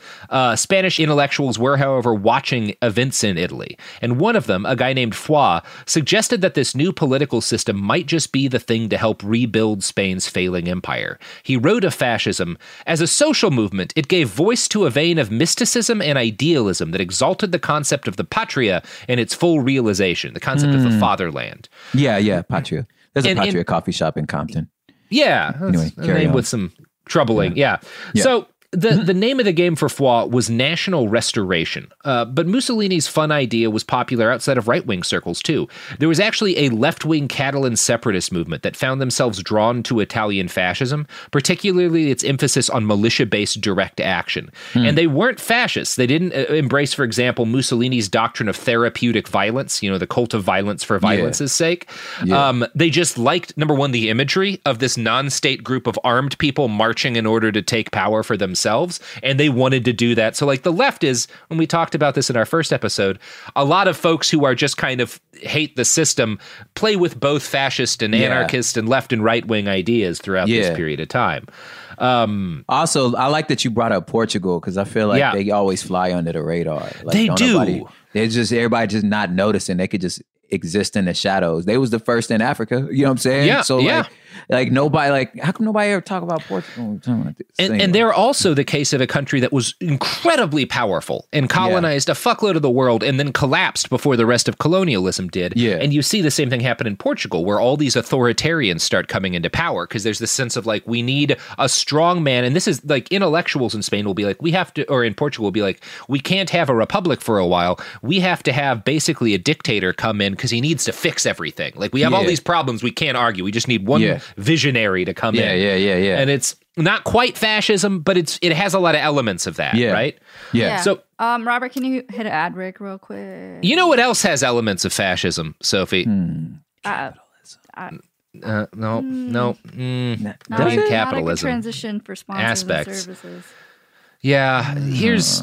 Spanish intellectuals were, however, watching events in Italy. And one of them, a guy named Foix, suggested that this new political system might just be the thing to help rebuild Spain's failing empire. He wrote of fascism, as a social movement, it gave voice to a vein of mysticism and idealism that exalted the concept of the patria and its full realization, the concept of the fatherland. Yeah, patria. There's a patria coffee shop in Compton. Yeah. Anyway, carry on. With some troubling, yeah. So The name of the game for Foix was national restoration, but Mussolini's fun idea was popular outside of right-wing circles, too. There was actually a left-wing Catalan separatist movement that found themselves drawn to Italian fascism, particularly its emphasis on militia-based direct action. And they weren't fascists. They didn't embrace, for example, Mussolini's doctrine of therapeutic violence, you know, the cult of violence for violence's sake. Yeah. They just liked, number one, the imagery of this non-state group of armed people marching in order to take power for themselves, and they wanted to do that. So like the left is, when we talked about this in our first episode, a lot of folks who are just kind of hate the system play with both fascist and anarchist and left and right wing ideas throughout this period of time. Also, I like that you brought up Portugal, because I feel like they always fly under the radar. Like, they do. Everybody just not noticing. They could just exist in the shadows. They was the first in Africa, you know what I'm saying? Like nobody, like, how come nobody ever talk about Portugal? And they're also the case of a country that was incredibly powerful and colonized a fuckload of the world and then collapsed before the rest of colonialism did. Yeah. And you see the same thing happen in Portugal, where all these authoritarians start coming into power, because there's this sense of like, we need a strong man. And this is like, intellectuals in Spain will be like, in Portugal will be like, we can't have a republic for a while. We have to have basically a dictator come in because he needs to fix everything. Like, we have all these problems. We can't argue. We just need one visionary to come in. Yeah. And it's not quite fascism, but it has a lot of elements of that, right? Yeah. So, Robert, can you hit an ad break real quick? You know what else has elements of fascism, Sophie? Capitalism. Not a transition for sponsors aspects. And services. Yeah. Here's.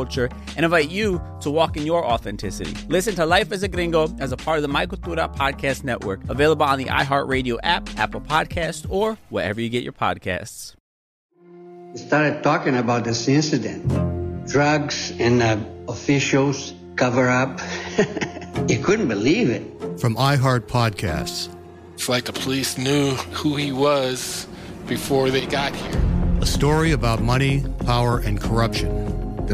and invite you to walk in your authenticity. Listen to Life as a Gringo as a part of the My Cultura Podcast Network, available on the iHeartRadio app, Apple Podcasts, or wherever you get your podcasts. We started talking about this incident. Drugs and officials cover up. You couldn't believe it. From iHeart Podcasts. It's like the police knew who he was before they got here. A story about money, power, and corruption. The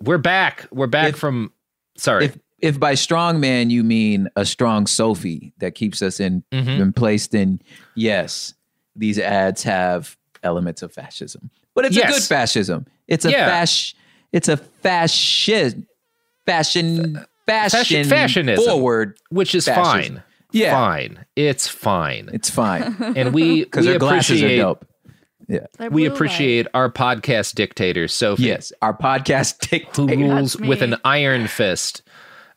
We're back from... Sorry. If by strong man you mean a strong Sophie that keeps us in, in place, then yes, these ads have elements of fascism. But it's a good fascism. It's a fashion forward, which is fascism. Fine. Yeah. Fine. It's fine. It's fine. And we because their glasses are dope. Yeah, we appreciate our podcast dictator, Sophie. Yes, our podcast dictator who rules with an iron fist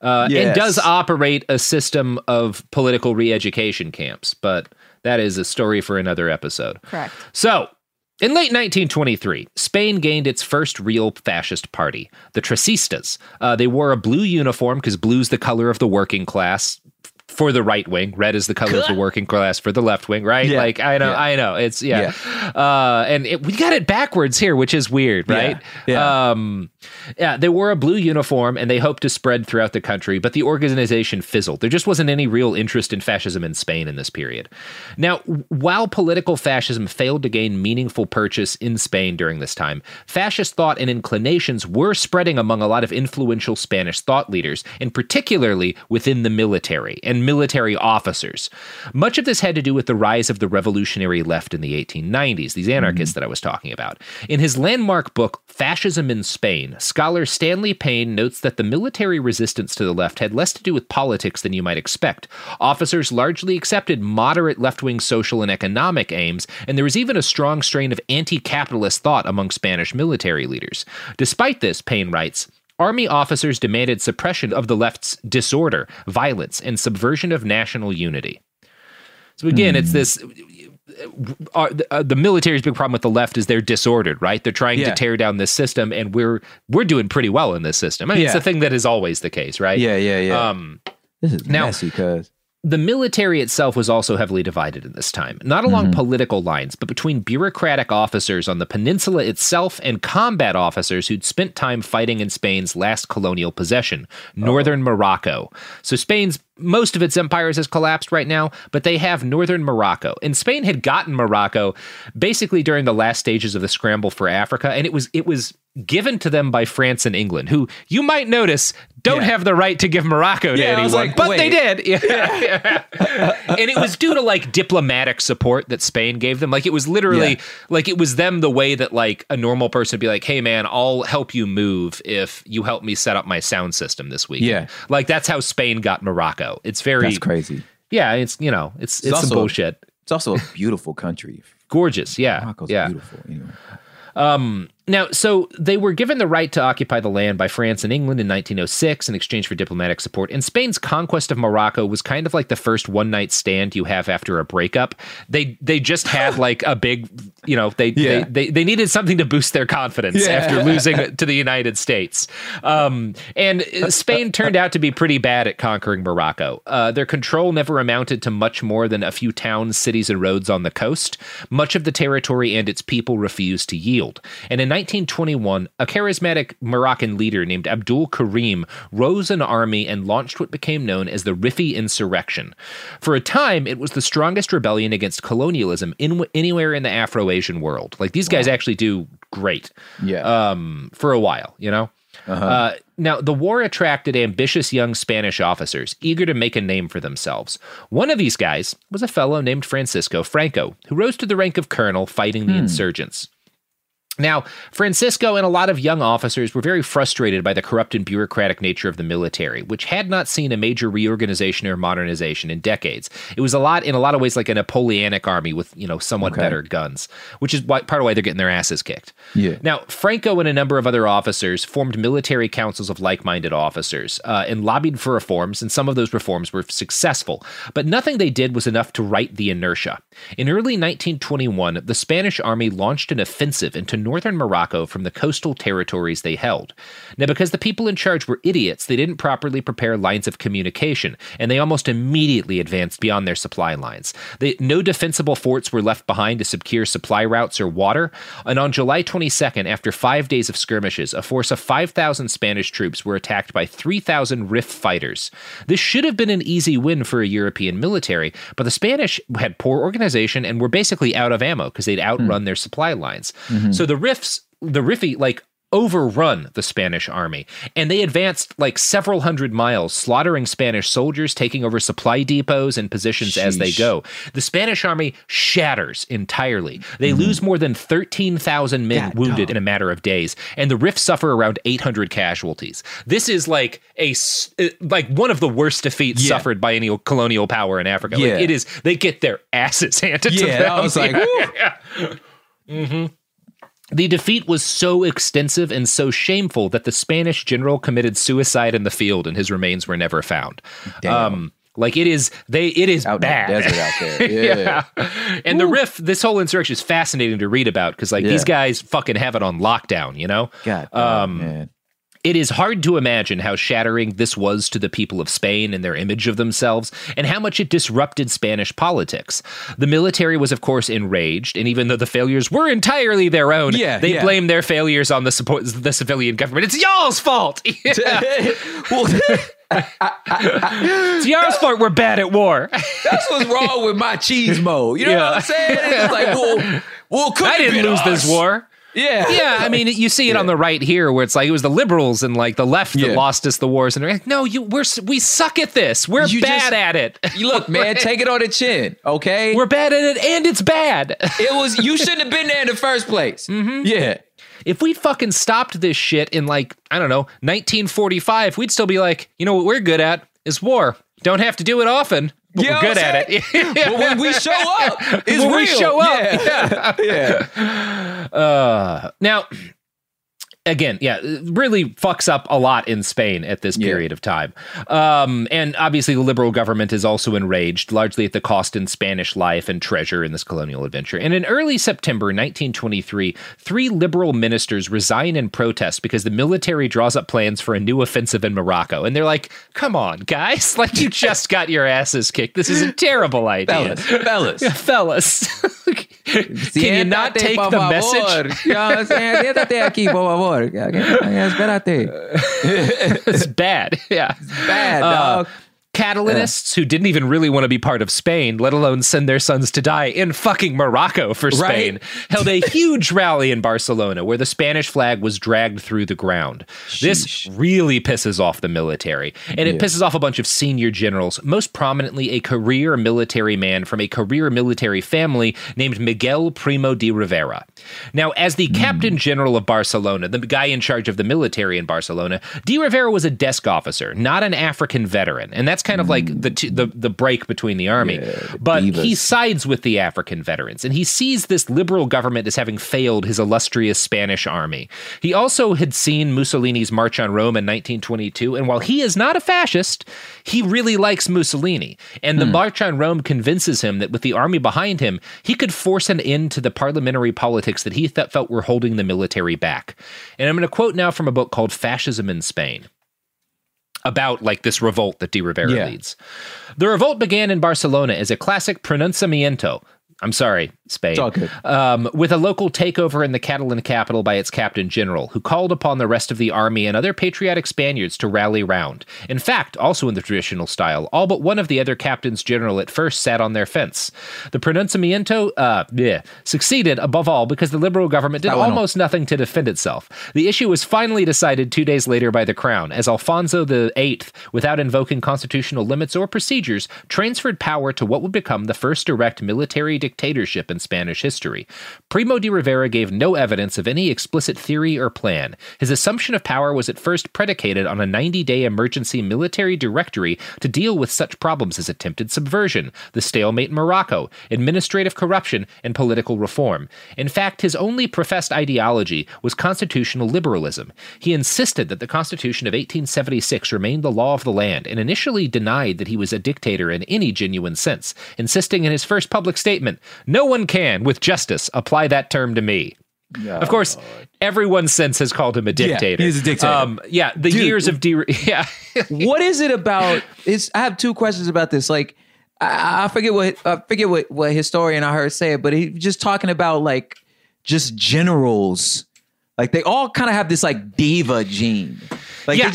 and does operate a system of political re-education camps. But that is a story for another episode. Correct. So, in late 1923, Spain gained its first real fascist party, the JONSistas. They wore a blue uniform because blue's the color of the working class. for the right wing. Red is the color of the working class for the left wing, right? Yeah. Like, I know. It's, and we got it backwards here, which is weird, right? Yeah. They wore a blue uniform and they hoped to spread throughout the country, but the organization fizzled. There just wasn't any real interest in fascism in Spain in this period. Now, while political fascism failed to gain meaningful purchase in Spain during this time, fascist thought and inclinations were spreading among a lot of influential Spanish thought leaders, and particularly within the military and military officers. Much of this had to do with the rise of the revolutionary left in the 1890s, these anarchists that I was talking about. In his landmark book, Fascism in Spain, scholar Stanley Payne notes that the military resistance to the left had less to do with politics than you might expect. Officers largely accepted moderate left-wing social and economic aims, and there was even a strong strain of anti-capitalist thought among Spanish military leaders. Despite this, Payne writes, Army officers demanded suppression of the left's disorder, violence, and subversion of national unity. So again, it's this... the military's big problem with the left is they're disordered, right? They're trying to tear down this system, and we're doing pretty well in this system. I mean, it's a thing that is always the case, right? Yeah. This is messy, cuz... The military itself was also heavily divided at this time, not along political lines, but between bureaucratic officers on the peninsula itself and combat officers who'd spent time fighting in Spain's last colonial possession, northern Morocco. So Spain's, most of its empires has collapsed right now, but they have northern Morocco. And Spain had gotten Morocco basically during the last stages of the scramble for Africa, and it was given to them by France and England, who you might notice don't have the right to give Morocco to anyone, but they did. And it was due to like diplomatic support that Spain gave them. Like it was literally like it was them the way that like a normal person would be like, hey man, I'll help you move if you help me set up my sound system this week. Yeah. Like that's how Spain got Morocco. It's very That's crazy. Yeah, it's it's also, some bullshit. It's also a beautiful country. Gorgeous, Morocco's beautiful, anyway. Now, so they were given the right to occupy the land by France and England in 1906 in exchange for diplomatic support. And Spain's conquest of Morocco was kind of like the first one-night stand you have after a breakup. They just had like a big, they needed something to boost their confidence after losing to the United States. And Spain turned out to be pretty bad at conquering Morocco. Their control never amounted to much more than a few towns, cities, and roads on the coast. Much of the territory and its people refused to yield. And in 1921, a charismatic Moroccan leader named Abdul Karim rose an army and launched what became known as the Rifi Insurrection. For a time, it was the strongest rebellion against colonialism anywhere in the Afro-Asian world. Like, these guys actually do great for a while, Now, the war attracted ambitious young Spanish officers, eager to make a name for themselves. One of these guys was a fellow named Francisco Franco, who rose to the rank of colonel fighting the insurgents. Now, Francisco and a lot of young officers were very frustrated by the corrupt and bureaucratic nature of the military, which had not seen a major reorganization or modernization in decades. It was in a lot of ways like a Napoleonic army with, somewhat better guns, which is part of why they're getting their asses kicked. Yeah. Now, Franco and a number of other officers formed military councils of like-minded officers and lobbied for reforms, and some of those reforms were successful, but nothing they did was enough to right the inertia. In early 1921, the Spanish army launched an offensive into northern Morocco from the coastal territories they held. Now, because the people in charge were idiots, they didn't properly prepare lines of communication, and they almost immediately advanced beyond their supply lines. No defensible forts were left behind to secure supply routes or water, and on July 22nd, after 5 days of skirmishes, a force of 5,000 Spanish troops were attacked by 3,000 Rif fighters. This should have been an easy win for a European military, but the Spanish had poor organization and were basically out of ammo because they'd outrun their supply lines. Mm-hmm. So the Rifi, like, overrun the Spanish army, and they advanced like several hundred miles, slaughtering Spanish soldiers, taking over supply depots and positions as they go. The Spanish army shatters entirely. They lose more than 13,000 men wounded in a matter of days, and the Rif suffer around 800 casualties. This is like one of the worst defeats suffered by any colonial power in Africa. Yeah. Like, it is, they get their asses handed to them. I was like, The defeat was so extensive and so shameful that the Spanish general committed suicide in the field, and his remains were never found. It is out bad. In the desert out there. Yeah. And the Rif, this whole insurrection is fascinating to read about because these guys fucking have it on lockdown, God, man. It is hard to imagine how shattering this was to the people of Spain and their image of themselves, and how much it disrupted Spanish politics. The military was, of course, enraged, and even though the failures were entirely their own, they blamed their failures on the civilian government. It's y'all's fault! Yeah. It's y'all's fault we're bad at war. That's what's wrong with my cheese mode. You know what I'm saying? It's like, well could I didn't lose this war. Yeah. I mean, you see it on the right here, where it's like it was the liberals and like the left that lost us the wars, and they're like, no, we suck at this. We're bad at it. Look, man, take it on the chin, okay? We're bad at it, and it's bad. You shouldn't have been there in the first place. Mm-hmm. Yeah. If we fucking stopped this shit in, like, I don't know, 1945, we'd still be like, you know what we're good at is war. Don't have to do it often. But we're good at it. But when we show up, it's real. Now, again, really fucks up a lot in Spain at this period of time. And obviously the liberal government is also enraged, largely at the cost in Spanish life and treasure in this colonial adventure. And in early September 1923, 3 liberal ministers resign in protest because the military draws up plans for a new offensive in Morocco. And they're like, come on, guys, like, you just got your asses kicked. This is a terrible idea. Fellas. Can you not take the message? It's bad. Yeah. It's bad, dog. Catalanists who didn't even really want to be part of Spain, let alone send their sons to die in fucking Morocco for Spain, held a huge rally in Barcelona where the Spanish flag was dragged through the ground. Sheesh. This really pisses off the military, and it pisses off a bunch of senior generals, most prominently a career military man from a career military family named Miguel Primo de Rivera. Now, as the captain general of Barcelona, the guy in charge of the military in Barcelona, de Rivera was a desk officer, not an African veteran, and that's kind of like the break between the army, but he sides with the African veterans, and he sees this liberal government as having failed his illustrious Spanish army. He also had seen Mussolini's March on Rome in 1922, and while he is not a fascist, he really likes Mussolini, and the March on Rome convinces him that with the army behind him, he could force an end to the parliamentary politics that he felt were holding the military back. And I'm going to quote now from a book called Fascism in Spain, about like this revolt that de Rivera leads. The revolt began in Barcelona as a classic pronunciamiento. I'm sorry, Spain. It's all good. With a local takeover in the Catalan capital by its captain general, who called upon the rest of the army and other patriotic Spaniards to rally round. In fact, also in the traditional style, all but one of the other captains general at first sat on their fence. The pronunciamiento succeeded above all because the liberal government did almost nothing to defend itself. The issue was finally decided 2 days later by the crown, as Alfonso VIII, without invoking constitutional limits or procedures, transferred power to what would become the first direct military dictatorship in Spanish history. Primo de Rivera gave no evidence of any explicit theory or plan. His assumption of power was at first predicated on a 90-day emergency military directory to deal with such problems as attempted subversion, the stalemate in Morocco, administrative corruption, and political reform. In fact, his only professed ideology was constitutional liberalism. He insisted that the Constitution of 1876 remained the law of the land, and initially denied that he was a dictator in any genuine sense, insisting in his first public statement, "No one can, with justice, apply that term to me." No. Of course, everyone since has called him a dictator. Yeah, he's a dictator. What is it about? I have two questions about this. Like, I forget what historian I heard say it, but he just talking about like just generals, like they all kind of have this like diva gene. Like they're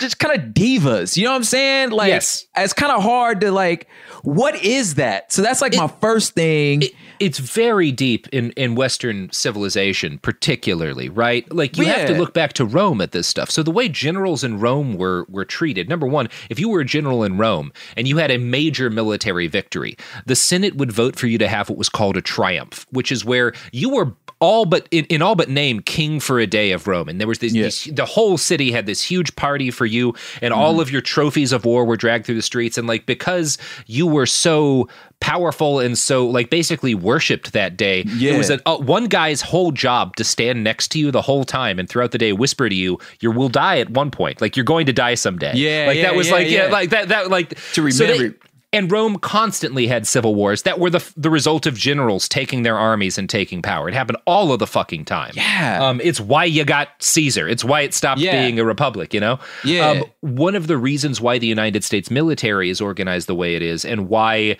just kind of divas. You know what I'm saying? Like it's kind of hard to like, what is that? So that's like my first thing. It's very deep in Western civilization, particularly, right? Like you have to look back to Rome at this stuff. So the way generals in Rome were treated, number one, if you were a general in Rome and you had a major military victory, the Senate would vote for you to have what was called a triumph, which is where you were all but in all but name king for a day of Rome. And there was this, the whole city had this huge party for you, and all of your trophies of war were dragged through the streets. And like, because you were so powerful and so like basically worshipped that day, it was one guy's whole job to stand next to you the whole time and throughout the day whisper to you, "You will die at one point. Like, you're going to die someday." Like that was like that. That like to remember. So And Rome constantly had civil wars that were the result of generals taking their armies and taking power. It happened all of the fucking time. Yeah. It's why you got Caesar. It's why it stopped being a republic, you know? Yeah. One of the reasons why the United States military is organized the way it is, and why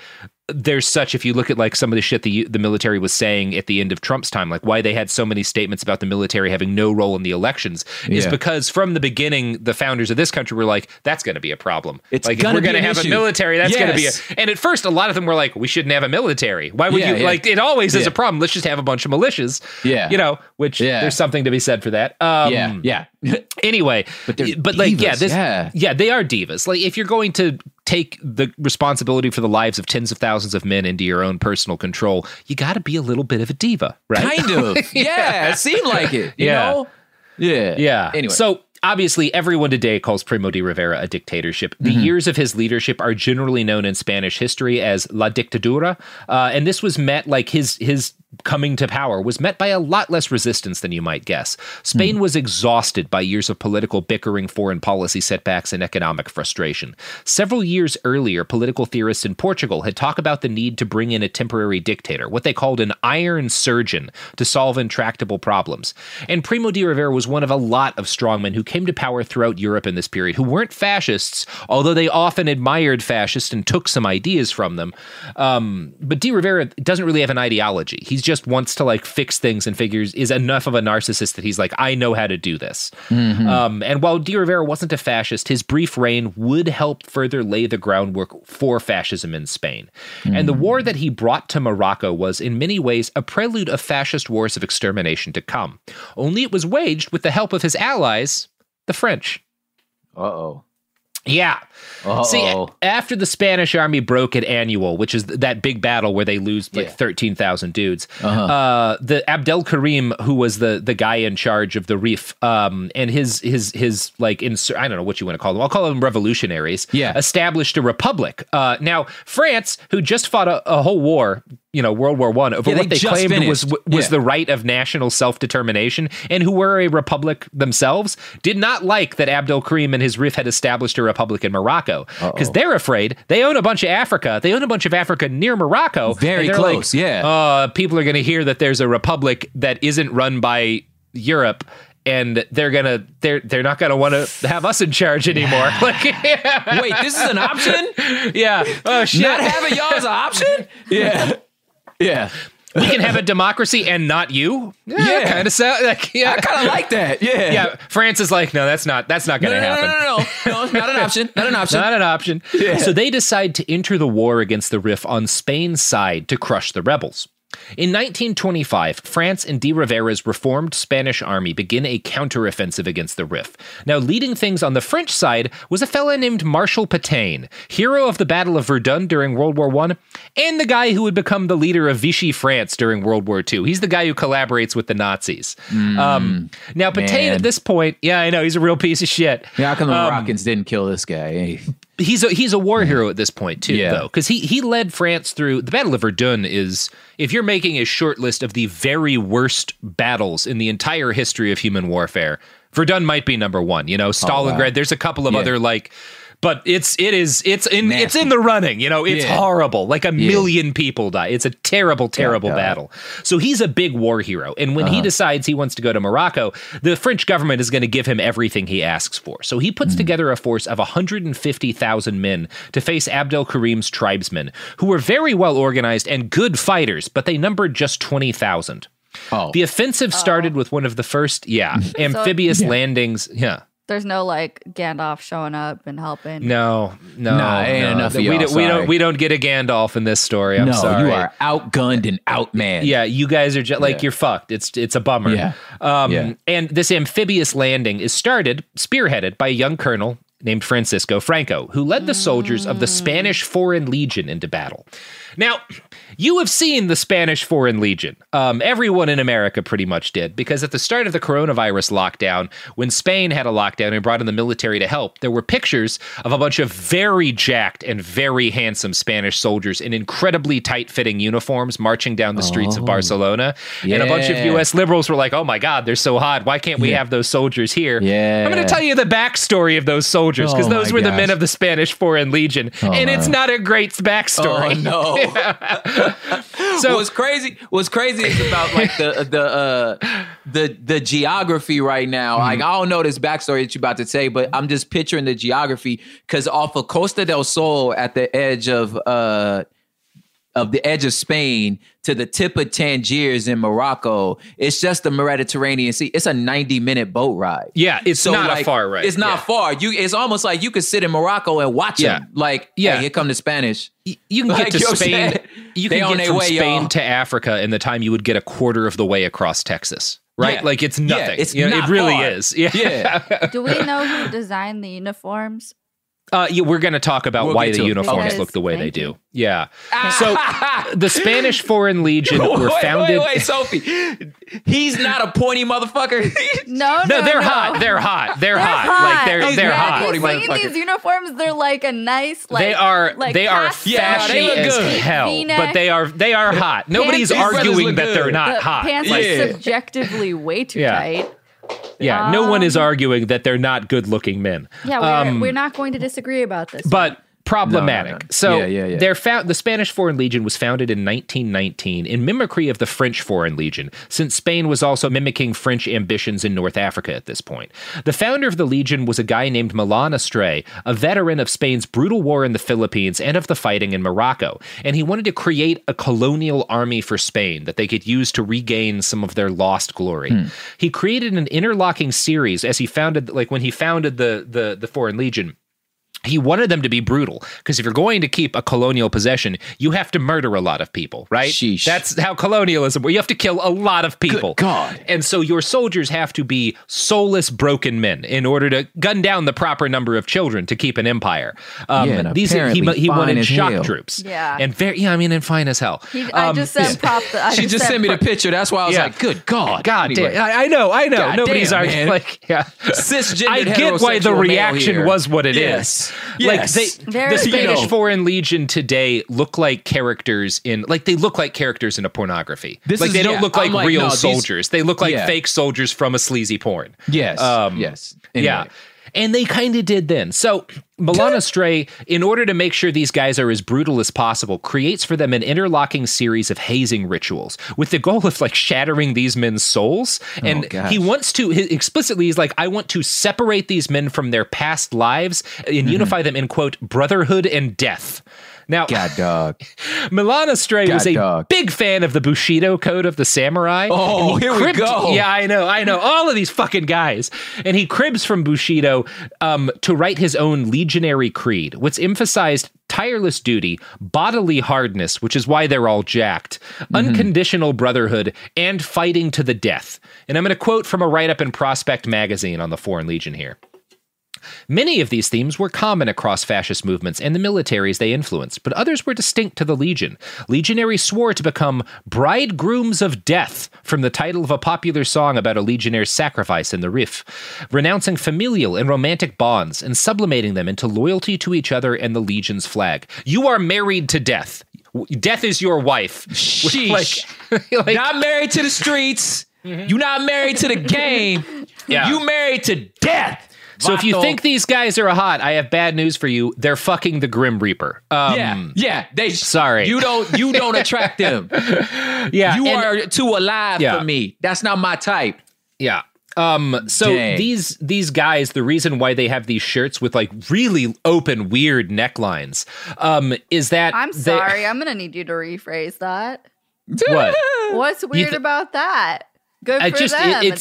there's such, if you look at like some of the shit the military was saying at the end of Trump's time, like why they had so many statements about the military having no role in the elections, is because from the beginning, the founders of this country were like, that's going to be a problem. It's like, if we're going to have a military, that's going to be a, and at first, a lot of them were like, we shouldn't have a military. Why would you like, it always is a problem. Let's just have a bunch of militias, you know, which there's something to be said for that. Anyway, but like, divas, they are divas. Like if you're going to take the responsibility for the lives of tens of thousands of men into your own personal control, you got to be a little bit of a diva, right? Kind of. It seemed like it, you know? Yeah. Anyway. So obviously, everyone today calls Primo de Rivera a dictatorship. The years of his leadership are generally known in Spanish history as La Dictadura. And this was met, like his coming to power was met by a lot less resistance than you might guess. Spain was exhausted by years of political bickering, foreign policy setbacks, and economic frustration. Several years earlier, political theorists in Portugal had talked about the need to bring in a temporary dictator, what they called an iron surgeon, to solve intractable problems. And Primo de Rivera was one of a lot of strongmen who came to power throughout Europe in this period, who weren't fascists, although they often admired fascists and took some ideas from them. But de Rivera doesn't really have an ideology. He's just wants to like fix things and figures is enough of a narcissist that he's like, I know how to do this. And while de Rivera wasn't a fascist, his brief reign would help further lay the groundwork for fascism in Spain. And the war that he brought to Morocco was in many ways a prelude of fascist wars of extermination to come. Only it was waged with the help of his allies, the French. Uh-oh. Yeah. Uh-oh. See, after the Spanish army broke at Annual, which is that big battle where they lose like 13,000 dudes, the Abdul Karim, who was the guy in charge of the Rif, and his like, I don't know what you want to call them. I'll call them revolutionaries, established a republic. Now, France, who just fought a whole war, you know, World War I, over what they claimed was the right of national self-determination, and who were a republic themselves, did not like that Abdul Karim and his Rif had established a republic in Morocco, because they're afraid they own a bunch of Africa. They own a bunch of Africa near Morocco. Very close, like, people are going to hear that there's a republic that isn't run by Europe, and they're not gonna want to have us in charge anymore. Like, wait, this is an option? Oh shit! Not having y'all is an option? Yeah. We can have a democracy and not you. Yeah. Kind of sound like, I kind of like that. Yeah. France is like, no, that's not going to happen. No, not an option. Not an option. Yeah. So they decide to enter the war against the Rif on Spain's side to crush the rebels. In 1925, France and de Rivera's reformed Spanish army begin a counteroffensive against the Rif. Now, leading things on the French side was a fella named Marshal Petain, hero of the Battle of Verdun during World War I, and the guy who would become the leader of Vichy France during World War II. He's the guy who collaborates with the Nazis. Now, Petain at this point, I know, he's a real piece of shit. Yeah, how come the Moroccans didn't kill this guy? He's a war hero at this point, too, though, because he led France through the Battle of Verdun. Is, if you're making a short list of the very worst battles in the entire history of human warfare, Verdun might be number one. You know, Stalingrad. There's a couple of other like, but it's nasty. It's in the running. You know, it's horrible. Like a million people die. It's a terrible battle. So he's a big war hero, and when he decides he wants to go to Morocco, the French government is going to give him everything he asks for. So he puts together a force of 150,000 men to face Abdel Karim's tribesmen, who were very well organized and good fighters, but they numbered just 20,000. Oh. The offensive started with one of the first amphibious landings. Yeah. There's no like Gandalf showing up and helping. No. We don't get a Gandalf in this story. I'm sorry. You are outgunned and outmanned. Yeah, you guys are just like you're fucked. It's a bummer. Yeah. And this amphibious landing is spearheaded by a young colonel named Francisco Franco, who led the soldiers of the Spanish Foreign Legion into battle. Now, you have seen the Spanish Foreign Legion. Everyone in America pretty much did, because at the start of the coronavirus lockdown, when Spain had a lockdown and brought in the military to help, there were pictures of a bunch of very jacked and very handsome Spanish soldiers in incredibly tight-fitting uniforms marching down the streets of Barcelona. Yeah. And a bunch of U.S. liberals were like, oh my God, they're so hot. Why can't we have those soldiers here? Yeah. I'm going to tell you the backstory of those soldiers soldiers, because those were the men of the Spanish Foreign Legion. And it's not a great backstory. So what's crazy is about like the geography right now. Like, I don't know this backstory that you're about to say, but I'm just picturing the geography, because off of Costa del Sol, at the edge of Spain, to the tip of Tangiers in Morocco, it's just the Mediterranean Sea. It's a 90-minute boat ride. Yeah, it's not a far ride. It's not far. It's almost like you could sit in Morocco and watch them. Like, hey, here come the Spanish. You can get to Spain. You can get from Spain to Africa in the time you would get a quarter of the way across Texas. Right? Like, it's nothing. It really is. Yeah. Do we know who designed the uniforms? We're going to talk about why the uniforms look the way they do. Yeah. So the Spanish Foreign Legion were founded. Wait, Sophie. He's not a pointy motherfucker. No, they're hot. They're hot. Like they're hot. You've seen these uniforms. They're like a nice. Like, they are fashy as hell. But they are hot. Nobody's arguing that they're not hot. Pants are subjectively way too tight. Yeah, no one is arguing that they're not good-looking men. Yeah, we're not going to disagree about this. But problematic. No. So the Spanish Foreign Legion was founded in 1919 in mimicry of the French Foreign Legion, since Spain was also mimicking French ambitions in North Africa at this point. The founder of the Legion was a guy named Milan Astray, a veteran of Spain's brutal war in the Philippines and of the fighting in Morocco, and he wanted to create a colonial army for Spain that they could use to regain some of their lost glory. He created an interlocking series when he founded the Foreign Legion. He wanted them to be brutal, because if you're going to keep a colonial possession, you have to murder a lot of people, right? Sheesh. That's how colonialism works. You have to kill a lot of people. Good God. And so your soldiers have to be soulless, broken men in order to gun down the proper number of children to keep an empire. He wanted shock troops. Yeah. And fine as hell. She just sent me the picture. That's why I was like, good God. God anyway. Damn. I know. God nobody's arguing. Like, yeah. Cisgendered, I get why the reaction was what it is. Yes. Like the Spanish Foreign Legion today look like characters in a pornography. They don't look like real soldiers. They look like fake soldiers from a sleazy porn. Yes. Yes. Anyway. Yeah. And they kind of did then. So Milan Astray, in order to make sure these guys are as brutal as possible, creates for them an interlocking series of hazing rituals with the goal of like shattering these men's souls. And he wants to explicitly, he's like, I want to separate these men from their past lives and unify them in, quote, brotherhood and death. Now, Milan Astray was a big fan of the Bushido code of the samurai. Oh, here we go. Yeah, I know. All of these fucking guys. And he cribs from Bushido to write his own legionary creed, which emphasized tireless duty, bodily hardness, which is why they're all jacked, unconditional brotherhood, and fighting to the death. And I'm going to quote from a write-up in Prospect magazine on the Foreign Legion here. Many of these themes were common across fascist movements and the militaries they influenced, but others were distinct to the Legion. Legionaries swore to become bridegrooms of death, from the title of a popular song about a legionnaire's sacrifice in the Rif, renouncing familial and romantic bonds and sublimating them into loyalty to each other and the Legion's flag. You are married to death. Death is your wife. Sheesh. Like, not married to the streets. You're not married to the game. Yeah. You married to death. So if you think these guys are hot, I have bad news for you. They're fucking the Grim Reaper. Sorry. You don't attract them. Yeah. You are too alive for me. That's not my type. Yeah. These guys, the reason why they have these shirts with like really open, weird necklines, is that I'm going to need you to rephrase that. What? What's weird about that? Good for them.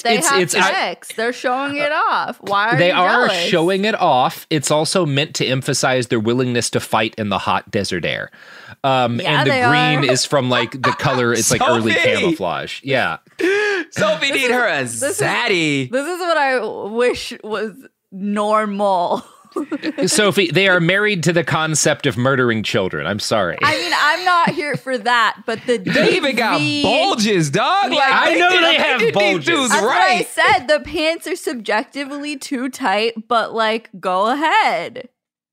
They're showing it off. Why are they jealous? They are showing it off. It's also meant to emphasize their willingness to fight in the hot desert air. And the green is from like the color. It's like early camouflage. Yeah. Sophie need her a zaddy. This is what I wish was normal. Sophie, they are married to the concept of murdering children. I'm sorry. I mean, I'm not here for that, but they even got bulges, dog. Yeah, like, I know they have bulges. That's right. What I said, the pants are subjectively too tight, but like, go ahead.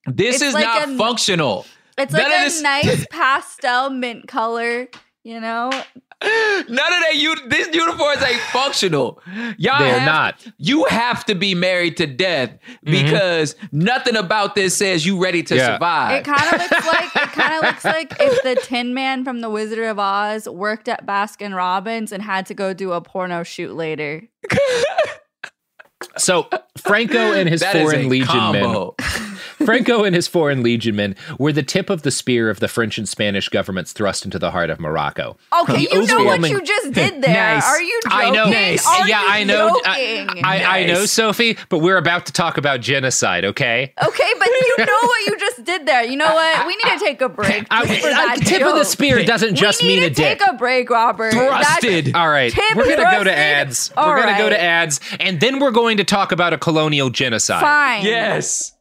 This is like not functional. It's like a nice pastel mint color, you know? None of that. This uniforms ain't functional. They're not. You have to be married to death because nothing about this says you ready to survive. It kind of looks like if the Tin Man from The Wizard of Oz worked at Baskin Robbins and had to go do a porno shoot later. So Franco and his Foreign Legion men. Franco and his Foreign Legion men were the tip of the spear of the French and Spanish governments thrust into the heart of Morocco. Okay, you know what you just did there. Nice. Are you joking? I know. Nice. I know, Sophie, but we're about to talk about genocide, okay? Okay, but you know what you just did there. You know what? We need to take a break. The tip of the spear doesn't just mean a dick. We need to take a break, Robert. Thrusted. All right. We're going to go to ads. And then we're going to talk about a colonial genocide. Fine. Yes.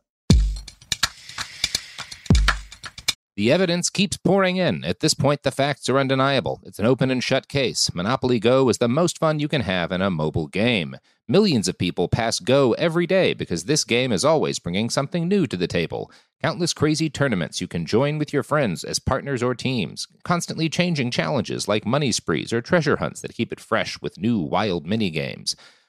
The evidence keeps pouring in. At this point, the facts are undeniable. It's an open and shut case. Monopoly Go is the most fun you can have in a mobile game. Millions of people pass Go every day because this game is always bringing something new to the table. Countless crazy tournaments you can join with your friends as partners or teams. Constantly changing challenges like money sprees or treasure hunts that keep it fresh with new wild minigames.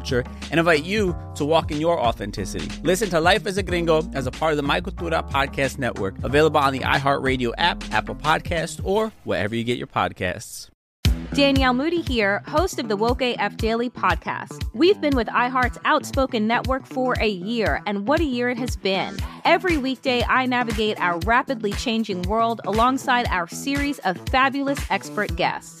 and invite you to walk in your authenticity. Listen to Life as a Gringo as a part of the My Cultura Podcast Network, available on the iHeartRadio app, Apple Podcasts, or wherever you get your podcasts. Danielle Moody here, host of the Woke AF Daily podcast. We've been with iHeart's Outspoken Network for a year, and what a year it has been. Every weekday, I navigate our rapidly changing world alongside our series of fabulous expert guests.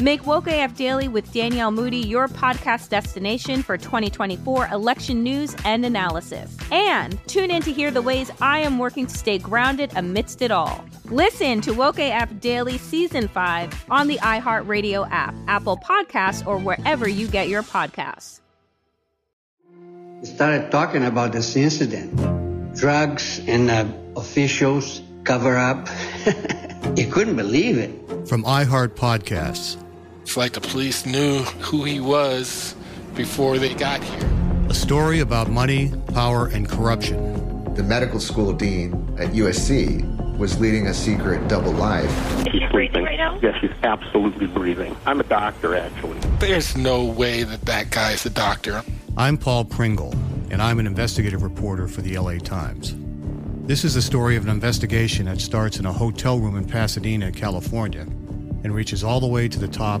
Make Woke AF Daily with Danielle Moody your podcast destination for 2024 election news and analysis. And tune in to hear the ways I am working to stay grounded amidst it all. Listen to Woke AF Daily Season 5 on the iHeartRadio app, Apple Podcasts, or wherever you get your podcasts. We started talking about this incident. Drugs and officials cover up. You couldn't believe it. From iHeart Podcasts. It's like the police knew who he was before they got here. A story about money, power, and corruption. The medical school dean at USC was leading a secret double life. She's breathing right now? Yes, she's absolutely breathing. I'm a doctor, actually. There's no way that guy's a doctor. I'm Paul Pringle, and I'm an investigative reporter for the LA Times. This is the story of an investigation that starts in a hotel room in Pasadena, California, and reaches all the way to the top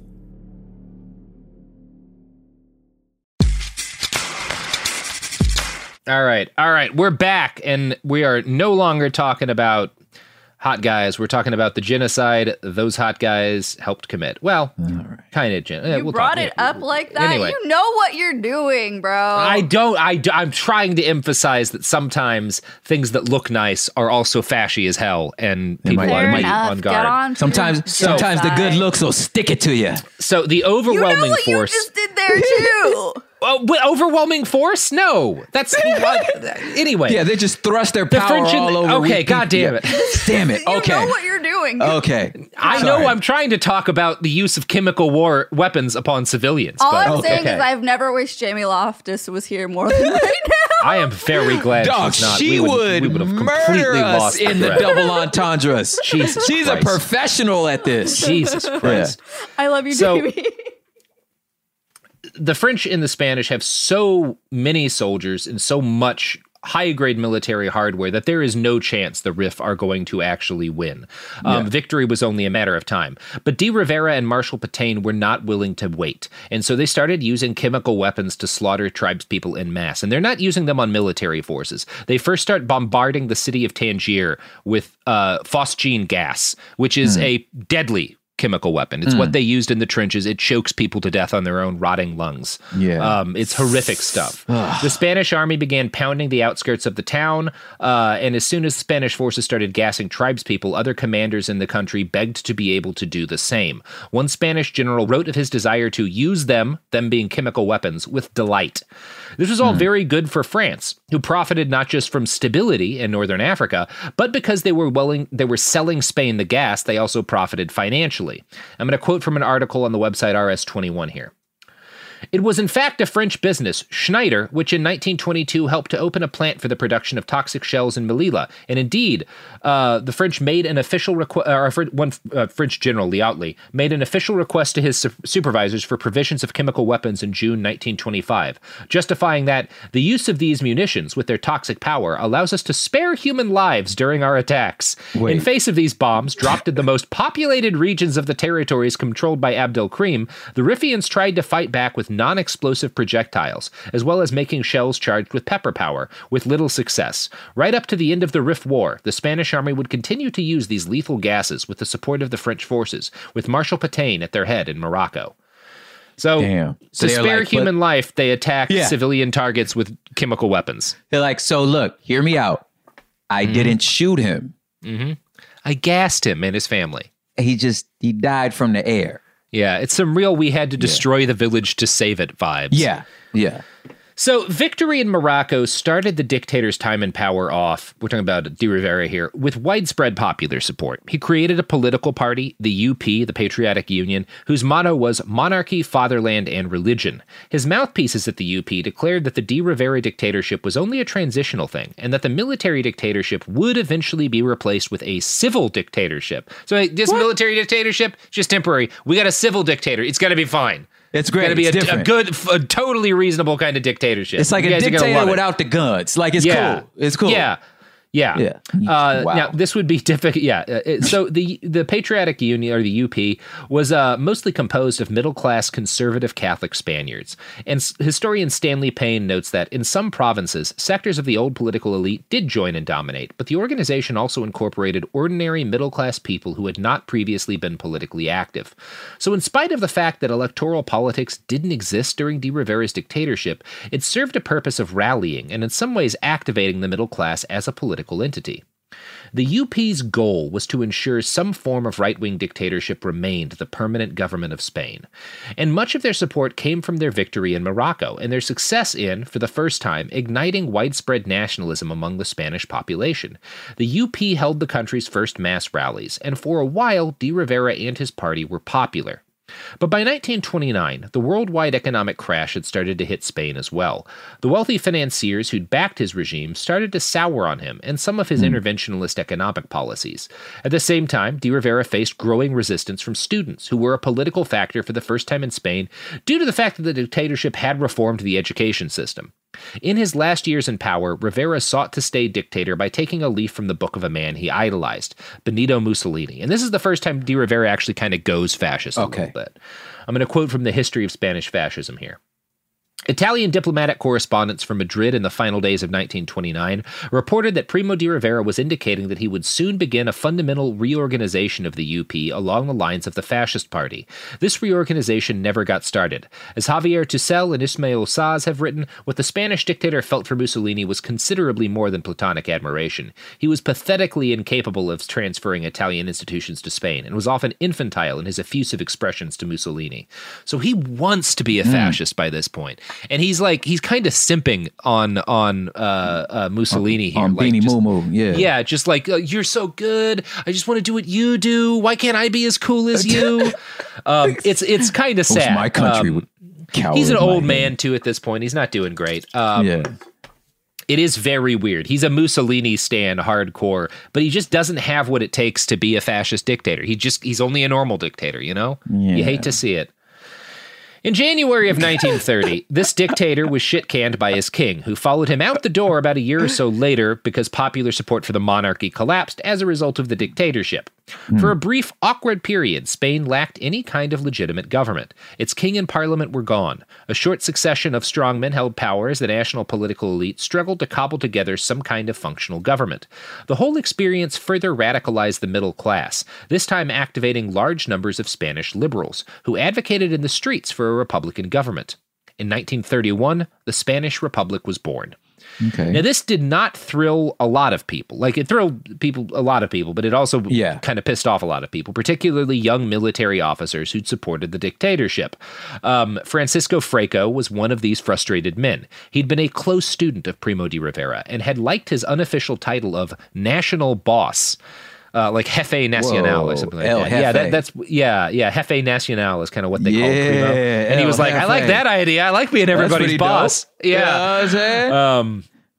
All right. We're back, and we are no longer talking about hot guys. We're talking about the genocide those hot guys helped commit. Well, kind of genocide. You brought it up like that. Anyway. You know what you're doing, bro. I'm trying to emphasize that sometimes things that look nice are also fashy as hell, and people are mighty on guard. Sometimes the good looks will stick it to you. So the overwhelming force. You know what you just did there too. Overwhelming force? No, that's anyway. Yeah, they just thrust their power all over. Okay, goddamn it, damn it. Okay, you know what you're doing. Okay, I know I'm trying to talk about the use of chemical war weapons upon civilians. All but, I'm saying is I've never wished Jamie Loftus was here more than right now. I am very glad she's not. She would have completely lost in the double entendres. Jesus, she's a professional at this. Jesus Christ, yeah. I love you, Jamie. The French and the Spanish have so many soldiers and so much high-grade military hardware that there is no chance the RIF are going to actually win. Victory was only a matter of time. But De Rivera and Marshal Petain were not willing to wait, and so they started using chemical weapons to slaughter tribespeople en masse. And they're not using them on military forces. They first start bombarding the city of Tangier with phosgene gas, which is a deadly chemical weapon. It's what they used in the trenches. It chokes people to death on their own rotting lungs. It's horrific stuff. The Spanish army began pounding the outskirts of the town, and as soon as Spanish forces started gassing tribespeople, other commanders in the country begged to be able to do the same. One Spanish general wrote of his desire to use them being chemical weapons, with delight. This was all very good for France, who profited not just from stability in northern Africa, but because they were selling Spain the gas, they also profited financially. I'm going to quote from an article on the website RS21 here. It was in fact a French business, Schneider, which in 1922 helped to open a plant for the production of toxic shells in Melilla. And indeed, the French made an official request, French general, Lyautey, made an official request to his supervisors for provisions of chemical weapons in June 1925, justifying that the use of these munitions with their toxic power allows us to spare human lives during our attacks. Wait. In face of these bombs dropped in the most populated regions of the territories controlled by Abdul Karim, the Riffians tried to fight back with non-explosive projectiles, as well as making shells charged with pepper power, with little success. Right up to the end of the Rif War, the Spanish army would continue to use these lethal gases with the support of the French forces, with Marshal Petain at their head in Morocco. So to spare human life, they attacked civilian targets with chemical weapons. They're like, so look, hear me out. I didn't shoot him. Mm-hmm. I gassed him and his family. He died from the air. Yeah, it's some real we had to destroy the village to save it vibes. Yeah. So victory in Morocco started the dictator's time in power off, we're talking about De Rivera here, with widespread popular support. He created a political party, the UP, the Patriotic Union, whose motto was monarchy, fatherland, and religion. His mouthpieces at the UP declared that the De Rivera dictatorship was only a transitional thing, and that the military dictatorship would eventually be replaced with a civil dictatorship. So this military dictatorship, just temporary. We got a civil dictator. It's going to be fine. It's great. It's going to be a totally reasonable kind of dictatorship. It's like a dictator without the guns. Like, it's cool. It's cool. Yeah. Now, this would be difficult. Yeah. So the Patriotic Union, or the UP, was mostly composed of middle-class conservative Catholic Spaniards. And historian Stanley Payne notes that in some provinces, sectors of the old political elite did join and dominate, but the organization also incorporated ordinary middle-class people who had not previously been politically active. So in spite of the fact that electoral politics didn't exist during De Rivera's dictatorship, it served a purpose of rallying and in some ways activating the middle class as a political entity. The UP's goal was to ensure some form of right-wing dictatorship remained the permanent government of Spain, and much of their support came from their victory in Morocco and their success in, for the first time, igniting widespread nationalism among the Spanish population. The UP held the country's first mass rallies, and for a while, De Rivera and his party were popular. But by 1929, the worldwide economic crash had started to hit Spain as well. The wealthy financiers who'd backed his regime started to sour on him and some of his interventionist economic policies. At the same time, De Rivera faced growing resistance from students, who were a political factor for the first time in Spain due to the fact that the dictatorship had reformed the education system. In his last years in power, Rivera sought to stay dictator by taking a leaf from the book of a man he idolized, Benito Mussolini. And this is the first time De Rivera actually kind of goes fascist a little bit. I'm going to quote from the history of Spanish fascism here. Italian diplomatic correspondence from Madrid in the final days of 1929 reported that Primo de Rivera was indicating that he would soon begin a fundamental reorganization of the UP along the lines of the Fascist Party. This reorganization never got started. As Javier Tusell and Ismail Saz have written, what the Spanish dictator felt for Mussolini was considerably more than platonic admiration. He was pathetically incapable of transferring Italian institutions to Spain and was often infantile in his effusive expressions to Mussolini. So he wants to be a fascist by this point. And he's like, he's kind of simping on Mussolini here. On like Beanie Mumu, yeah. Yeah, just like, you're so good. I just want to do what you do. Why can't I be as cool as you? It's kind of sad. My country would cower. He's an old man, too, at this point. He's not doing great. Yeah. It is very weird. He's a Mussolini stan, hardcore, but he just doesn't have what it takes to be a fascist dictator. He's only a normal dictator, you know? Yeah. You hate to see it. In January of 1930, this dictator was shit-canned by his king, who followed him out the door about a year or so later because popular support for the monarchy collapsed as a result of the dictatorship. For a brief, awkward period, Spain lacked any kind of legitimate government. Its king and parliament were gone. A short succession of strongmen held power as the national political elite struggled to cobble together some kind of functional government. The whole experience further radicalized the middle class, this time activating large numbers of Spanish liberals, who advocated in the streets for a Republican government. In 1931, the Spanish Republic was born. Okay. Now, this did not thrill a lot of people. Like, it thrilled people, a lot of people, but it also kind of pissed off a lot of people, particularly young military officers who'd supported the dictatorship. Francisco Franco was one of these frustrated men. He'd been a close student of Primo de Rivera and had liked his unofficial title of national boss. Like Jefe Nacional or something like that. Jefe. Yeah, that's Jefe Nacional is kind of what they call Primo. And he was like, Jefe. I like that idea. I like being everybody's boss. Dope. Yeah.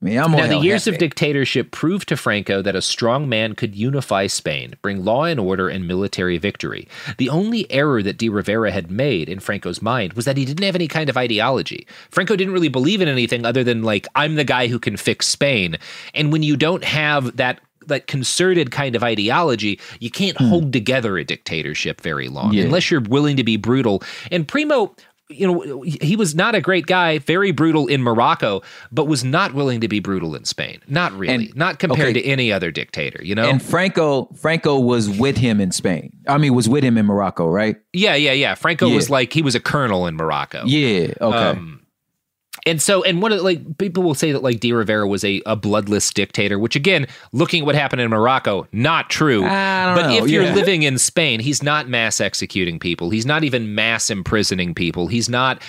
Now, the years of dictatorship proved to Franco that a strong man could unify Spain, bring law and order and military victory. The only error that de Rivera had made in Franco's mind was that he didn't have any kind of ideology. Franco didn't really believe in anything other than, like, I'm the guy who can fix Spain. And when you don't have that concerted kind of ideology, you can't hold together a dictatorship very long unless you're willing to be brutal. And Primo, you know, he was not a great guy, very brutal in Morocco, but was not willing to be brutal in Spain. Not really, not compared to any other dictator, you know? And Franco was with him in Spain. I mean, was with him in Morocco, right? Yeah. Franco was like, he was a colonel in Morocco. Yeah, okay. And one of the, like, people will say that, like, de Rivera was a bloodless dictator, which, again, looking at what happened in Morocco, not true. But if you're living in Spain, he's not mass executing people. He's not even mass imprisoning people. He's not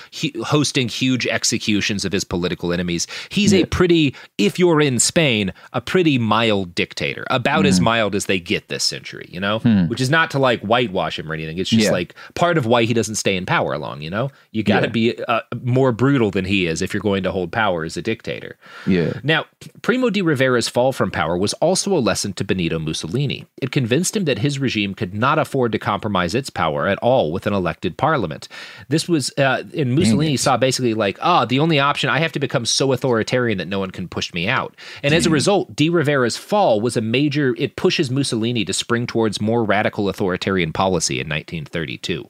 hosting huge executions of his political enemies. He's a pretty, if you're in Spain, a pretty mild dictator, about as mild as they get this century, you know, which is not to, like, whitewash him or anything. It's just like part of why he doesn't stay in power long, you know, you got to be more brutal than he is if you're going to hold power as a dictator. Yeah. Now, Primo de Rivera's fall from power was also a lesson to Benito Mussolini. It convinced him that his regime could not afford to compromise its power at all with an elected parliament. This was, and Mussolini saw basically like, the only option, I have to become so authoritarian that no one can push me out. And as a result, de Rivera's fall was it pushes Mussolini to spring towards more radical authoritarian policy in 1932.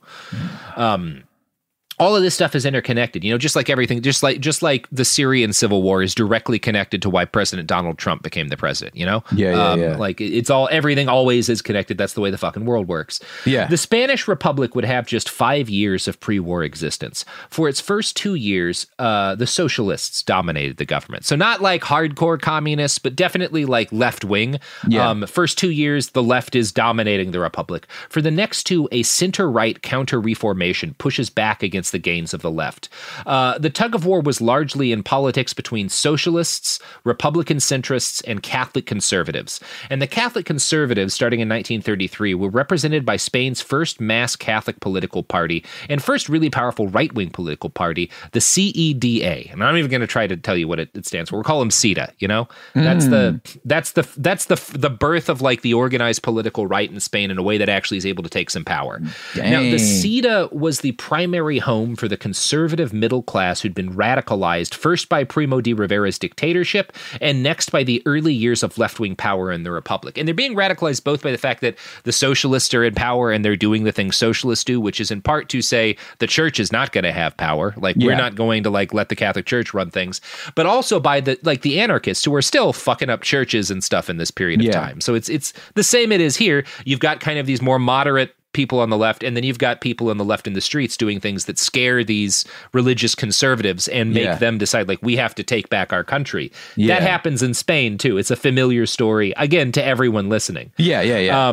All of this stuff is interconnected, you know, just like everything, just like the Syrian civil war is directly connected to why President Donald Trump became the president, you know? Like, it's all, everything always is connected. That's the way the fucking world works. Yeah. The Spanish Republic would have just 5 years of pre-war existence. For its first 2 years, the socialists dominated the government. So not like hardcore communists, but definitely like left wing. Yeah. First 2 years, the left is dominating the Republic. For the next two, a center-right counter-reformation pushes back against the gains of the left. The tug of war was largely in politics between socialists, Republican centrists, and Catholic conservatives. And the Catholic conservatives, starting in 1933, were represented by Spain's first mass Catholic political party and first really powerful right-wing political party, the CEDA. And I'm even going to try to tell you what it stands for. We'll call them CEDA, you know? That's the birth of, like, the organized political right in Spain in a way that actually is able to take some power. Dang. Now, the CEDA was the primary home home for the conservative middle class who'd been radicalized first by Primo de Rivera's dictatorship and next by the early years of left-wing power in the Republic. And they're being radicalized both by the fact that the socialists are in power and they're doing the things socialists do, which is in part to say the church is not going to have power. Like, we're not going to, like, let the Catholic Church run things. But also by the, like, the anarchists who are still fucking up churches and stuff in this period of time. So it's the same it is here. You've got kind of these more moderate people on the left, and then you've got people on the left in the streets doing things that scare these religious conservatives and make them decide, like, we have to take back our country. Yeah. That happens in Spain, too. It's a familiar story, again, to everyone listening. Yeah.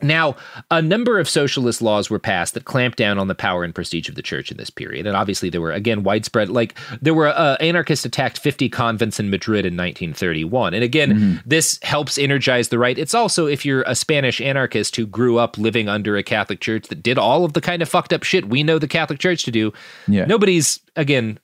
Now, a number of socialist laws were passed that clamped down on the power and prestige of the church in this period. And obviously there were, again, widespread, like, there were anarchists attacked 50 convents in Madrid in 1931. And again, this helps energize the right. It's also, if you're a Spanish anarchist who grew up living under a Catholic church that did all of the kind of fucked up shit we know the Catholic church to do, nobody's, again...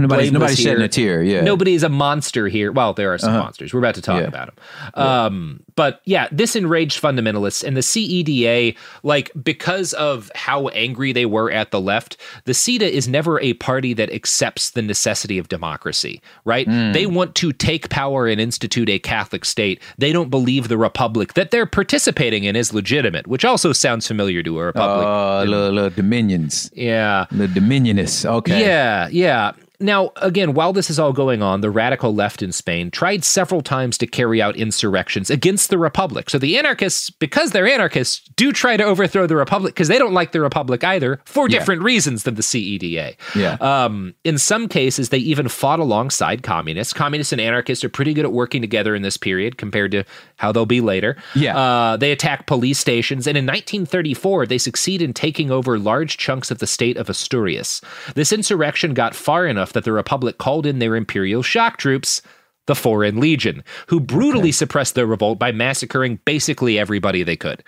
Nobody's shedding a tear. Yeah. Nobody's a monster here. Well, there are some monsters. We're about to talk about them. But yeah, this enraged fundamentalists, and the CEDA, like, because of how angry they were at the left, the CEDA is never a party that accepts the necessity of democracy, right? They want to take power and institute a Catholic state. They don't believe the republic that they're participating in is legitimate, which also sounds familiar to a republic. The dominions. Yeah. The dominionists. Okay. Yeah. Now, again, while this is all going on, the radical left in Spain tried several times to carry out insurrections against the Republic. So the anarchists, because they're anarchists, do try to overthrow the Republic because they don't like the Republic either, for different reasons than the CEDA. Yeah. In some cases, they even fought alongside communists. Communists and anarchists are pretty good at working together in this period compared to how they'll be later. Yeah. They attack police stations. And in 1934, they succeed in taking over large chunks of the state of Asturias. This insurrection got far enough that the Republic called in their imperial shock troops, the Foreign Legion, who brutally suppressed their revolt by massacring basically everybody they could,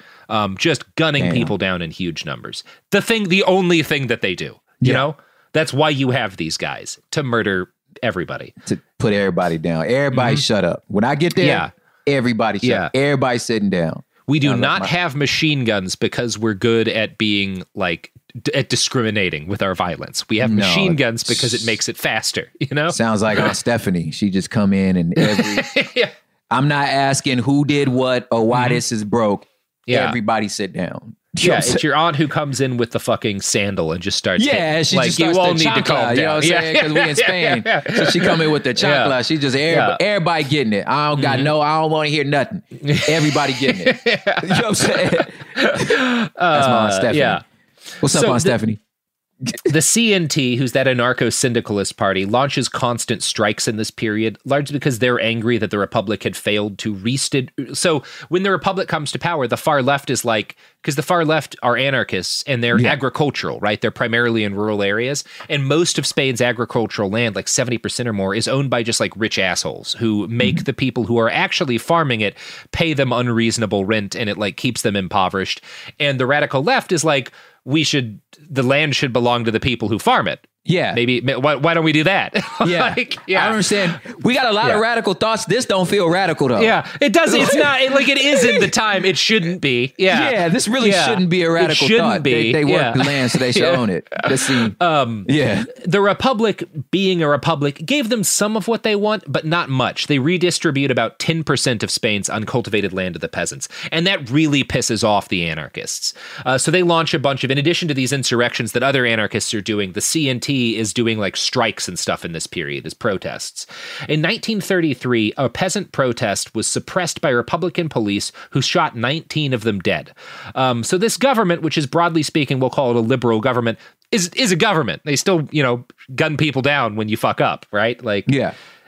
just gunning people down in huge numbers. The only thing that they do, you know, that's why you have these guys, to murder everybody, to put everybody down. Everybody shut up. When I get there, everybody shut up. Everybody sitting down. We do not have machine guns because we're good at being like, at discriminating with our violence. We have machine guns because it makes it faster, you know? Sounds like Aunt Stephanie. She just come in and I'm not asking who did what or why this is broke. Yeah. Everybody sit down. Yeah, it's your aunt who comes in with the fucking sandal and just starts hitting. She just starts, you all need to calm down. You know what I'm saying? Because we in Spain. So she come in with the chancla. She just, everybody getting it. I don't got I don't want to hear nothing. Everybody getting it. You know what I'm saying? That's my Aunt Stephanie. Yeah. What's up, Aunt Stephanie? The CNT, who's that anarcho-syndicalist party, launches constant strikes in this period, largely because they're angry that the Republic had failed to So when the Republic comes to power, the far left is like, because the far left are anarchists and they're agricultural, right? They're primarily in rural areas. And most of Spain's agricultural land, like 70% or more, is owned by just like rich assholes who make the people who are actually farming it pay them unreasonable rent, and it like keeps them impoverished. And the radical left is like, the land should belong to the people who farm it. Yeah. Maybe, why don't we do that? I don't understand. We got a lot of radical thoughts. This don't feel radical though. Yeah, it doesn't, it's not, like it isn't the time. It shouldn't be. Yeah. Yeah, this really shouldn't be a radical thought. Be. They work the land, so they should own it. Let's see. The Republic, being a Republic, gave them some of what they want, but not much. They redistribute about 10% of Spain's uncultivated land to the peasants. And that really pisses off the anarchists. So they launch a bunch of, in addition to these insurrections that other anarchists are doing, the CNT is doing like strikes and stuff in this period as protests. In 1933, a peasant protest was suppressed by Republican police who shot 19 of them dead. So this government, which is broadly speaking, we'll call it a liberal government, is a government. They still, you know, gun people down when you fuck up, right? Like,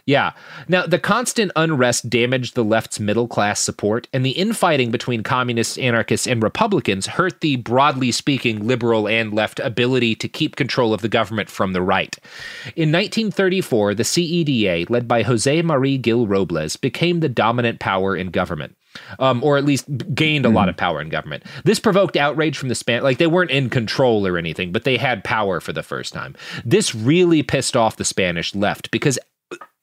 yeah. Now, the constant unrest damaged the left's middle-class support, and the infighting between communists, anarchists, and Republicans hurt the, broadly speaking, liberal and left ability to keep control of the government from the right. In 1934, the CEDA, led by José María Gil Robles, became the dominant power in government. Or at least gained a lot of power in government. This provoked outrage from the like they weren't in control or anything, but they had power for the first time. This really pissed off the Spanish left because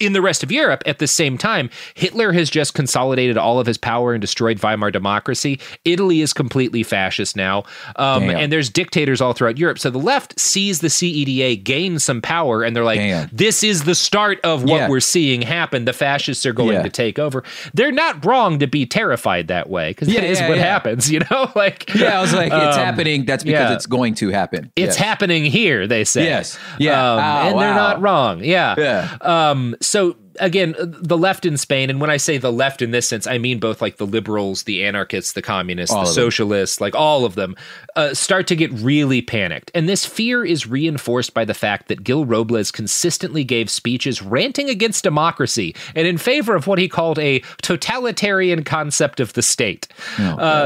in the rest of Europe at the same time, Hitler has just consolidated all of his power and destroyed Weimar democracy. Italy is completely fascist now. And there's dictators all throughout Europe. So the left sees the CEDA gain some power and they're like, this is the start of what we're seeing happen. The fascists are going to take over. They're not wrong to be terrified that way, because that is what happens, you know? I was like, it's happening. That's because it's going to happen. It's happening here, they say. Yes. Yeah. They're not wrong. Yeah. Yeah. So again, the left in Spain, and when I say the left in this sense, I mean both like the liberals, the anarchists, the communists, the socialists, like all of them, start to get really panicked. And this fear is reinforced by the fact that Gil Robles consistently gave speeches ranting against democracy and in favor of what he called a totalitarian concept of the state.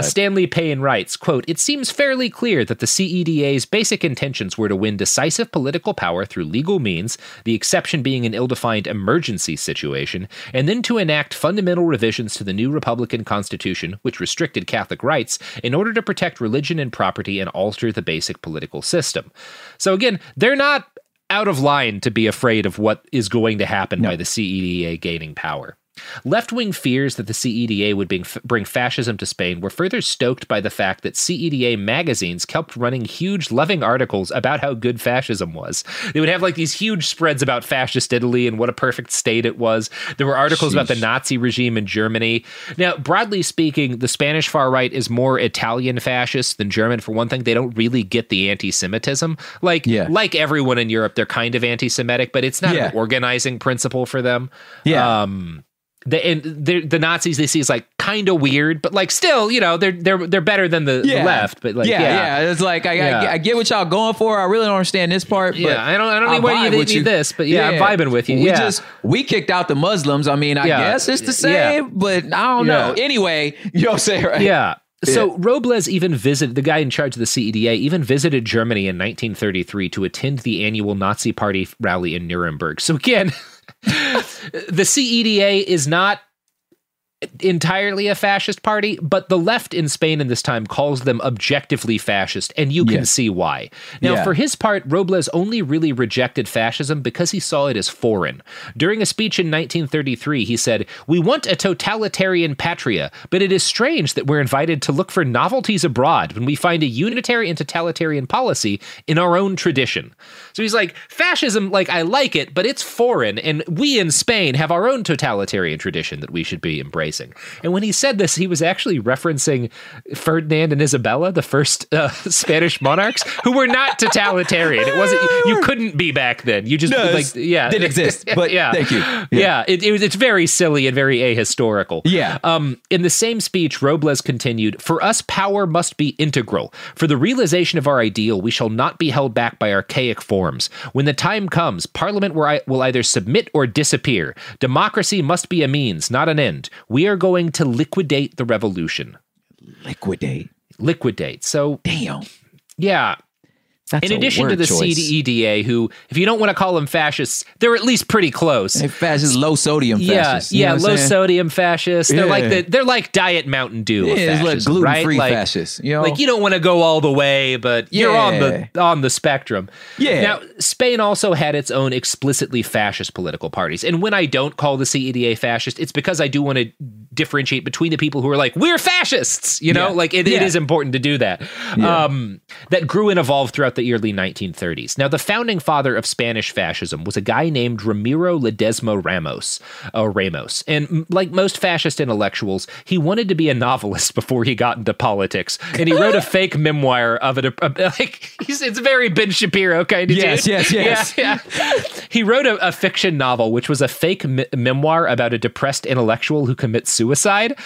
Stanley Payne writes, quote, "It seems fairly clear that the CEDA's basic intentions were to win decisive political power through legal means, the exception being an ill-defined emergency situation, and then to enact fundamental revisions to the new Republican Constitution, which restricted Catholic rights, in order to protect religion and property and alter the basic political system." So again, they're not out of line to be afraid of what is going to happen by the CEDA gaining power. Left-wing fears that the CEDA would bring fascism to Spain were further stoked by the fact that CEDA magazines kept running huge loving articles about how good fascism was. They would have like these huge spreads about fascist Italy and what a perfect state it was. There were articles about the Nazi regime in Germany. Now, broadly speaking, the Spanish far right is more Italian fascist than German. For one thing, they don't really get the anti-Semitism. Like everyone in Europe, they're kind of anti-Semitic, but it's not an organizing principle for them. Yeah. The Nazis they see is like kind of weird, but like still, you know, they're better than the left. But it's like I get what y'all going for. I really don't understand this part. But I don't need why you didn't need this, but I'm vibing with you. We kicked out the Muslims. I mean, I guess it's the same, but I don't know. Anyway, you know what I'm saying, right? Yeah. So Robles the guy in charge of the CEDA, even visited Germany in 1933 to attend the annual Nazi Party rally in Nuremberg. So again, the CEDA is not entirely a fascist party, but the left in Spain in this time calls them objectively fascist, and you can see why. Now, for his part, Robles only really rejected fascism because he saw it as foreign. During a speech in 1933, he said, "We want a totalitarian patria, but it is strange that we're invited to look for novelties abroad when we find a unitary and totalitarian policy in our own tradition." So he's like, fascism, like, I like it, but it's foreign, and we in Spain have our own totalitarian tradition that we should be embracing. And when he said this, he was actually referencing Ferdinand and Isabella, the first Spanish monarchs, who were not totalitarian. It wasn't you couldn't be back then. You just didn't exist. But thank you. It's very silly and very ahistorical. Yeah. In the same speech, Robles continued, "For us, power must be integral. For the realization of our ideal, we shall not be held back by archaic forms. When the time comes, Parliament will either submit or disappear. Democracy must be a means, not an end. We are going to liquidate the revolution." Liquidate. So damn. Yeah. That's in addition to the CEDA, who, if you don't want to call them fascists, they're at least pretty close. They're fascists, low sodium fascists. Sodium fascists. They're like they're like Diet Mountain Dew. It's like gluten-free fascists. You know? Like you don't want to go all the way, but you're on the spectrum. Yeah. Now, Spain also had its own explicitly fascist political parties, and when I don't call the CEDA fascist, it's because I do want to differentiate between the people who are like, we're fascists. You know, it is important to do that. Yeah. That grew and evolved throughout the early 1930s. Now, the founding father of Spanish fascism was a guy named Ramiro Ledesma Ramos. And like most fascist intellectuals, he wanted to be a novelist before he got into politics. And he wrote a fake memoir of it. It's very Ben Shapiro kind of dude. Yes. He wrote a fiction novel, which was a fake memoir about a depressed intellectual who commits suicide,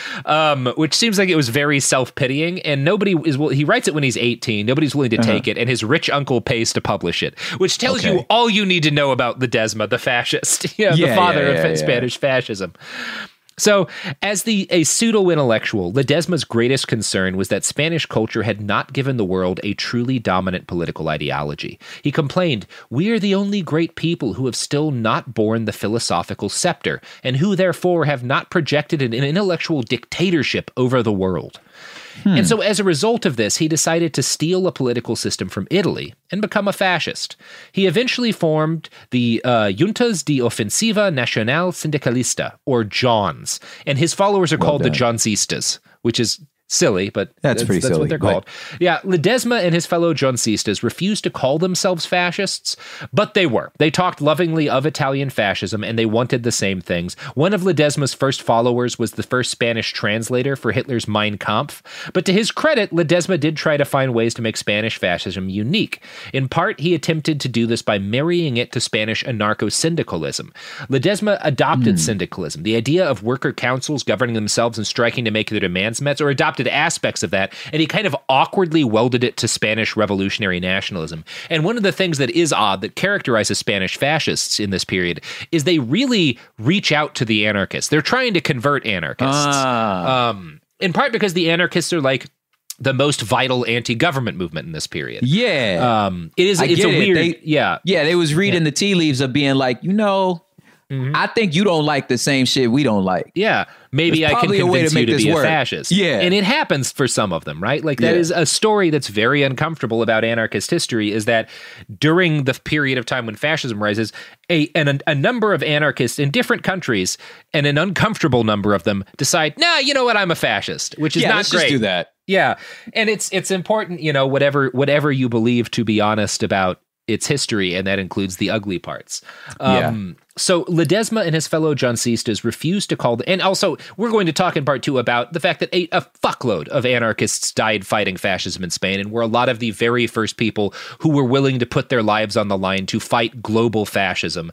which seems like it was very self-pitying. And he writes it when he's 18. Nobody's willing to take it. And his rich uncle pays to publish it, which tells you all you need to know about Ledesma, the fascist, the father of Spanish fascism. So, as a pseudo-intellectual, Ledesma's greatest concern was that Spanish culture had not given the world a truly dominant political ideology. He complained, "We are the only great people who have still not borne the philosophical scepter, and who therefore have not projected an intellectual dictatorship over the world." And so as a result of this, he decided to steal a political system from Italy and become a fascist. He eventually formed the Juntas di Offensiva Nacional Sindicalista, or JONS, and his followers are called the JONSistas, which is silly, but that's pretty silly. What they're called. Yeah, Ledesma and his fellow JONSistas refused to call themselves fascists, but they were. They talked lovingly of Italian fascism, and they wanted the same things. One of Ledesma's first followers was the first Spanish translator for Hitler's Mein Kampf, but to his credit, Ledesma did try to find ways to make Spanish fascism unique. In part, he attempted to do this by marrying it to Spanish anarcho-syndicalism. Ledesma adopted syndicalism, the idea of worker councils governing themselves and striking to make their demands met, or adopted aspects of that, and he kind of awkwardly welded it to Spanish revolutionary nationalism. And one of the things that is odd that characterizes Spanish fascists in this period is they really reach out to the anarchists. They're trying to convert anarchists, in part because the anarchists are like the most vital anti-government movement in this period. It's a weird. They was reading the tea leaves of being like, you know, I think you don't like the same shit we don't like. Yeah. Maybe I can convince you to be a fascist. Yeah. And it happens for some of them, right? Like that is a story that's very uncomfortable about anarchist history, is that during the period of time when fascism rises, a number of anarchists in different countries, and an uncomfortable number of them, decide, nah, you know what, I'm a fascist, which is not great. Just do that. Yeah. And it's important, you know, whatever you believe, to be honest about its history, and that includes the ugly parts. So Ledesma and his fellow JONSistas refused to call and also we're going to talk in part 2 about the fact that a fuckload of anarchists died fighting fascism in Spain, and were a lot of the very first people who were willing to put their lives on the line to fight global fascism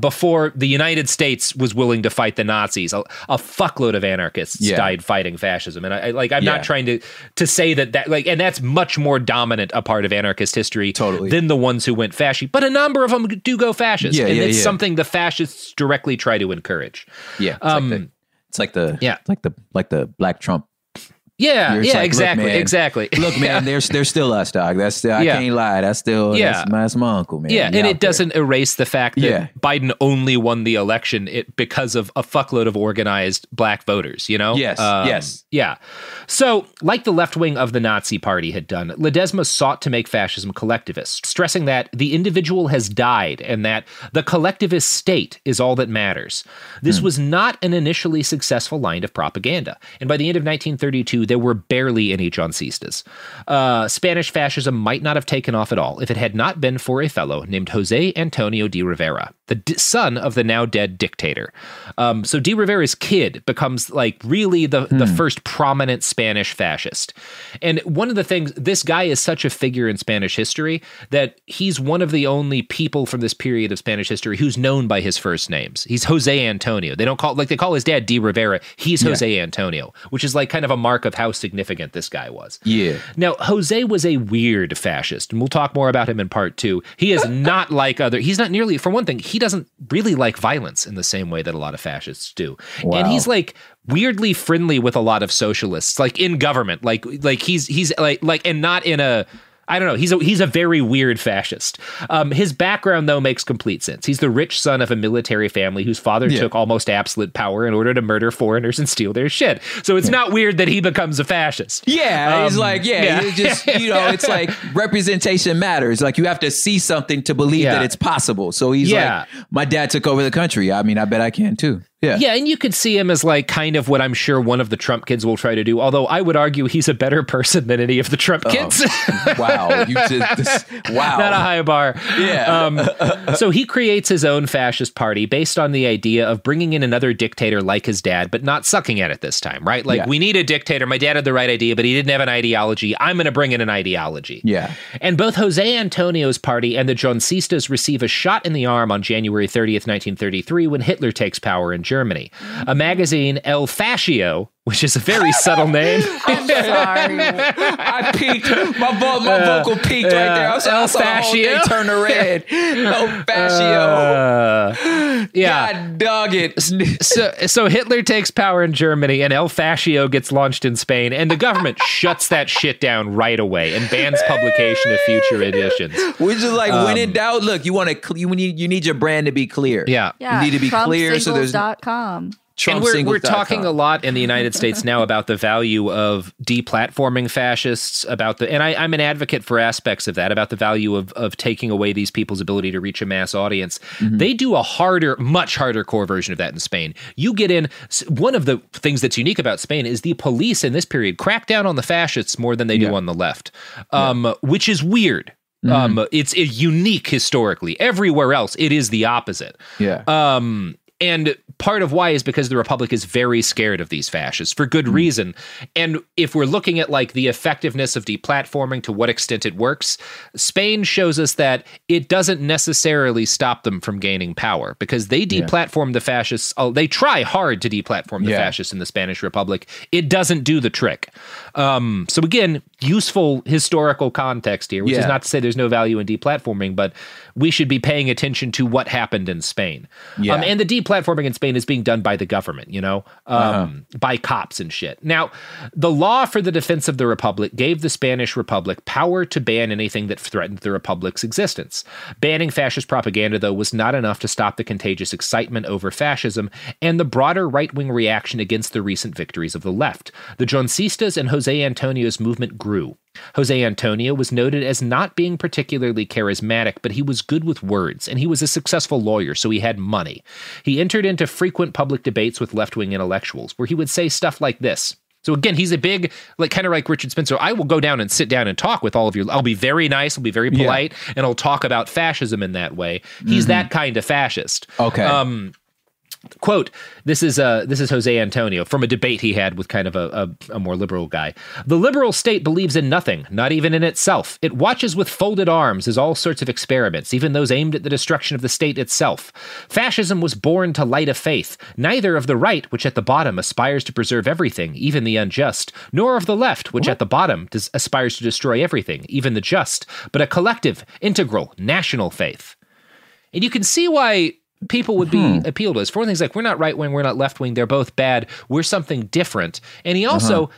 before the United States was willing to fight the Nazis. A fuckload of anarchists died fighting fascism, and I'm not trying to say that like, and that's much more dominant a part of anarchist history than the ones who went fascist, but a number of them do go fascist, and it's something the fascists directly try to encourage. It's like the Black Trump. Exactly. Look, man, they're still us, dog. That's I can't lie. That's still that's my uncle, man. Yeah, and it doesn't erase the fact that Biden only won the election because of a fuckload of organized black voters, you know? Yeah. So, like the left wing of the Nazi party had done, Ledesma sought to make fascism collectivist, stressing that the individual has died and that the collectivist state is all that matters. This was not an initially successful line of propaganda, and by the end of 1932, there were barely any JONSistas. Spanish fascism might not have taken off at all if it had not been for a fellow named José Antonio de Rivera, the son of the now dead dictator. So de Rivera's kid becomes like really the first prominent Spanish fascist. And one of the things, this guy is such a figure in Spanish history that he's one of the only people from this period of Spanish history who's known by his first names. He's José Antonio. They don't call, like they call his dad de Rivera. He's José Antonio, which is like kind of a mark of how significant this guy was. Yeah. Now, Jose was a weird fascist, and we'll talk more about him in part 2. He is not like he's not nearly, for one thing, he doesn't really like violence in the same way that a lot of fascists do. Wow. And he's like weirdly friendly with a lot of socialists, like in government, like he's like, and not in a, I don't know. He's a very weird fascist. His background, though, makes complete sense. He's the rich son of a military family whose father took almost absolute power in order to murder foreigners and steal their shit. So it's not weird that he becomes a fascist. It's just, you know, it's like representation matters. Like you have to see something to believe that it's possible. So he's like, my dad took over the country. I mean, I bet I can too. Yeah, and you could see him as like kind of what I'm sure one of the Trump kids will try to do, although I would argue he's a better person than any of the Trump kids. Wow. You just, wow. Not a high bar. So he creates his own fascist party based on the idea of bringing in another dictator like his dad, but not sucking at it this time, right? Like, we need a dictator. My dad had the right idea, but he didn't have an ideology. I'm going to bring in an ideology. Yeah. And both José Antonio's party and the JONSistas receive a shot in the arm on January 30th, 1933, when Hitler takes power in Germany. A magazine, El Fascio, which is a very subtle name. I'm sorry. I peaked. My vocal peaked right there. I saw the whole thing turn to red. El Fascio. God dog it. So Hitler takes power in Germany, and El Fascio gets launched in Spain, and the government shuts that shit down right away and bans publication of future editions. We're just like, when in doubt, look, you need your brand to be clear. Yeah. You need to be clear. So there's... Trump and we're talking a lot in the United States now about the value of deplatforming fascists, about the, and I'm an advocate for aspects of that, about the value of taking away these people's ability to reach a mass audience. Mm-hmm. They do a harder, much harder core version of that in Spain. You get in, one of the things that's unique about Spain is the police in this period crack down on the fascists more than they do on the left, which is weird. Mm-hmm. It's unique historically. Everywhere else, it is the opposite. Yeah. And part of why is because the Republic is very scared of these fascists for good reason. And if we're looking at like the effectiveness of deplatforming, to what extent it works, Spain shows us that it doesn't necessarily stop them from gaining power, because they deplatform the fascists. They try hard to deplatform the fascists in the Spanish Republic. It doesn't do the trick. So again, useful historical context here, which is not to say there's no value in deplatforming, but we should be paying attention to what happened in Spain. Yeah. And the deplatforming in Spain is being done by the government, you know, by cops and shit. Now, the law for the defense of the Republic gave the Spanish Republic power to ban anything that threatened the Republic's existence. Banning fascist propaganda, though, was not enough to stop the contagious excitement over fascism and the broader right-wing reaction against the recent victories of the left. The JONSistas and José Antonio's movement grew. José Antonio was noted as not being particularly charismatic, but he was good with words, and he was a successful lawyer, so he had money. He entered into frequent public debates with left-wing intellectuals, where he would say stuff like this. So again, he's a big, like kind of like Richard Spencer, I will go down and sit down and talk with all of you. I'll be very nice, I'll be very polite, and I'll talk about fascism in that way. He's that kind of fascist. Okay. Quote, this is José Antonio from a debate he had with kind of a more liberal guy. The liberal state believes in nothing, not even in itself. It watches with folded arms as all sorts of experiments, even those aimed at the destruction of the state itself. Fascism was born to light a faith, neither of the right, which at the bottom aspires to preserve everything, even the unjust, nor of the left, which at the bottom aspires to destroy everything, even the just, but a collective, integral, national faith. And you can see why people would be appealed to us. For things like, we're not right-wing, we're not left-wing, they're both bad, we're something different. And he also,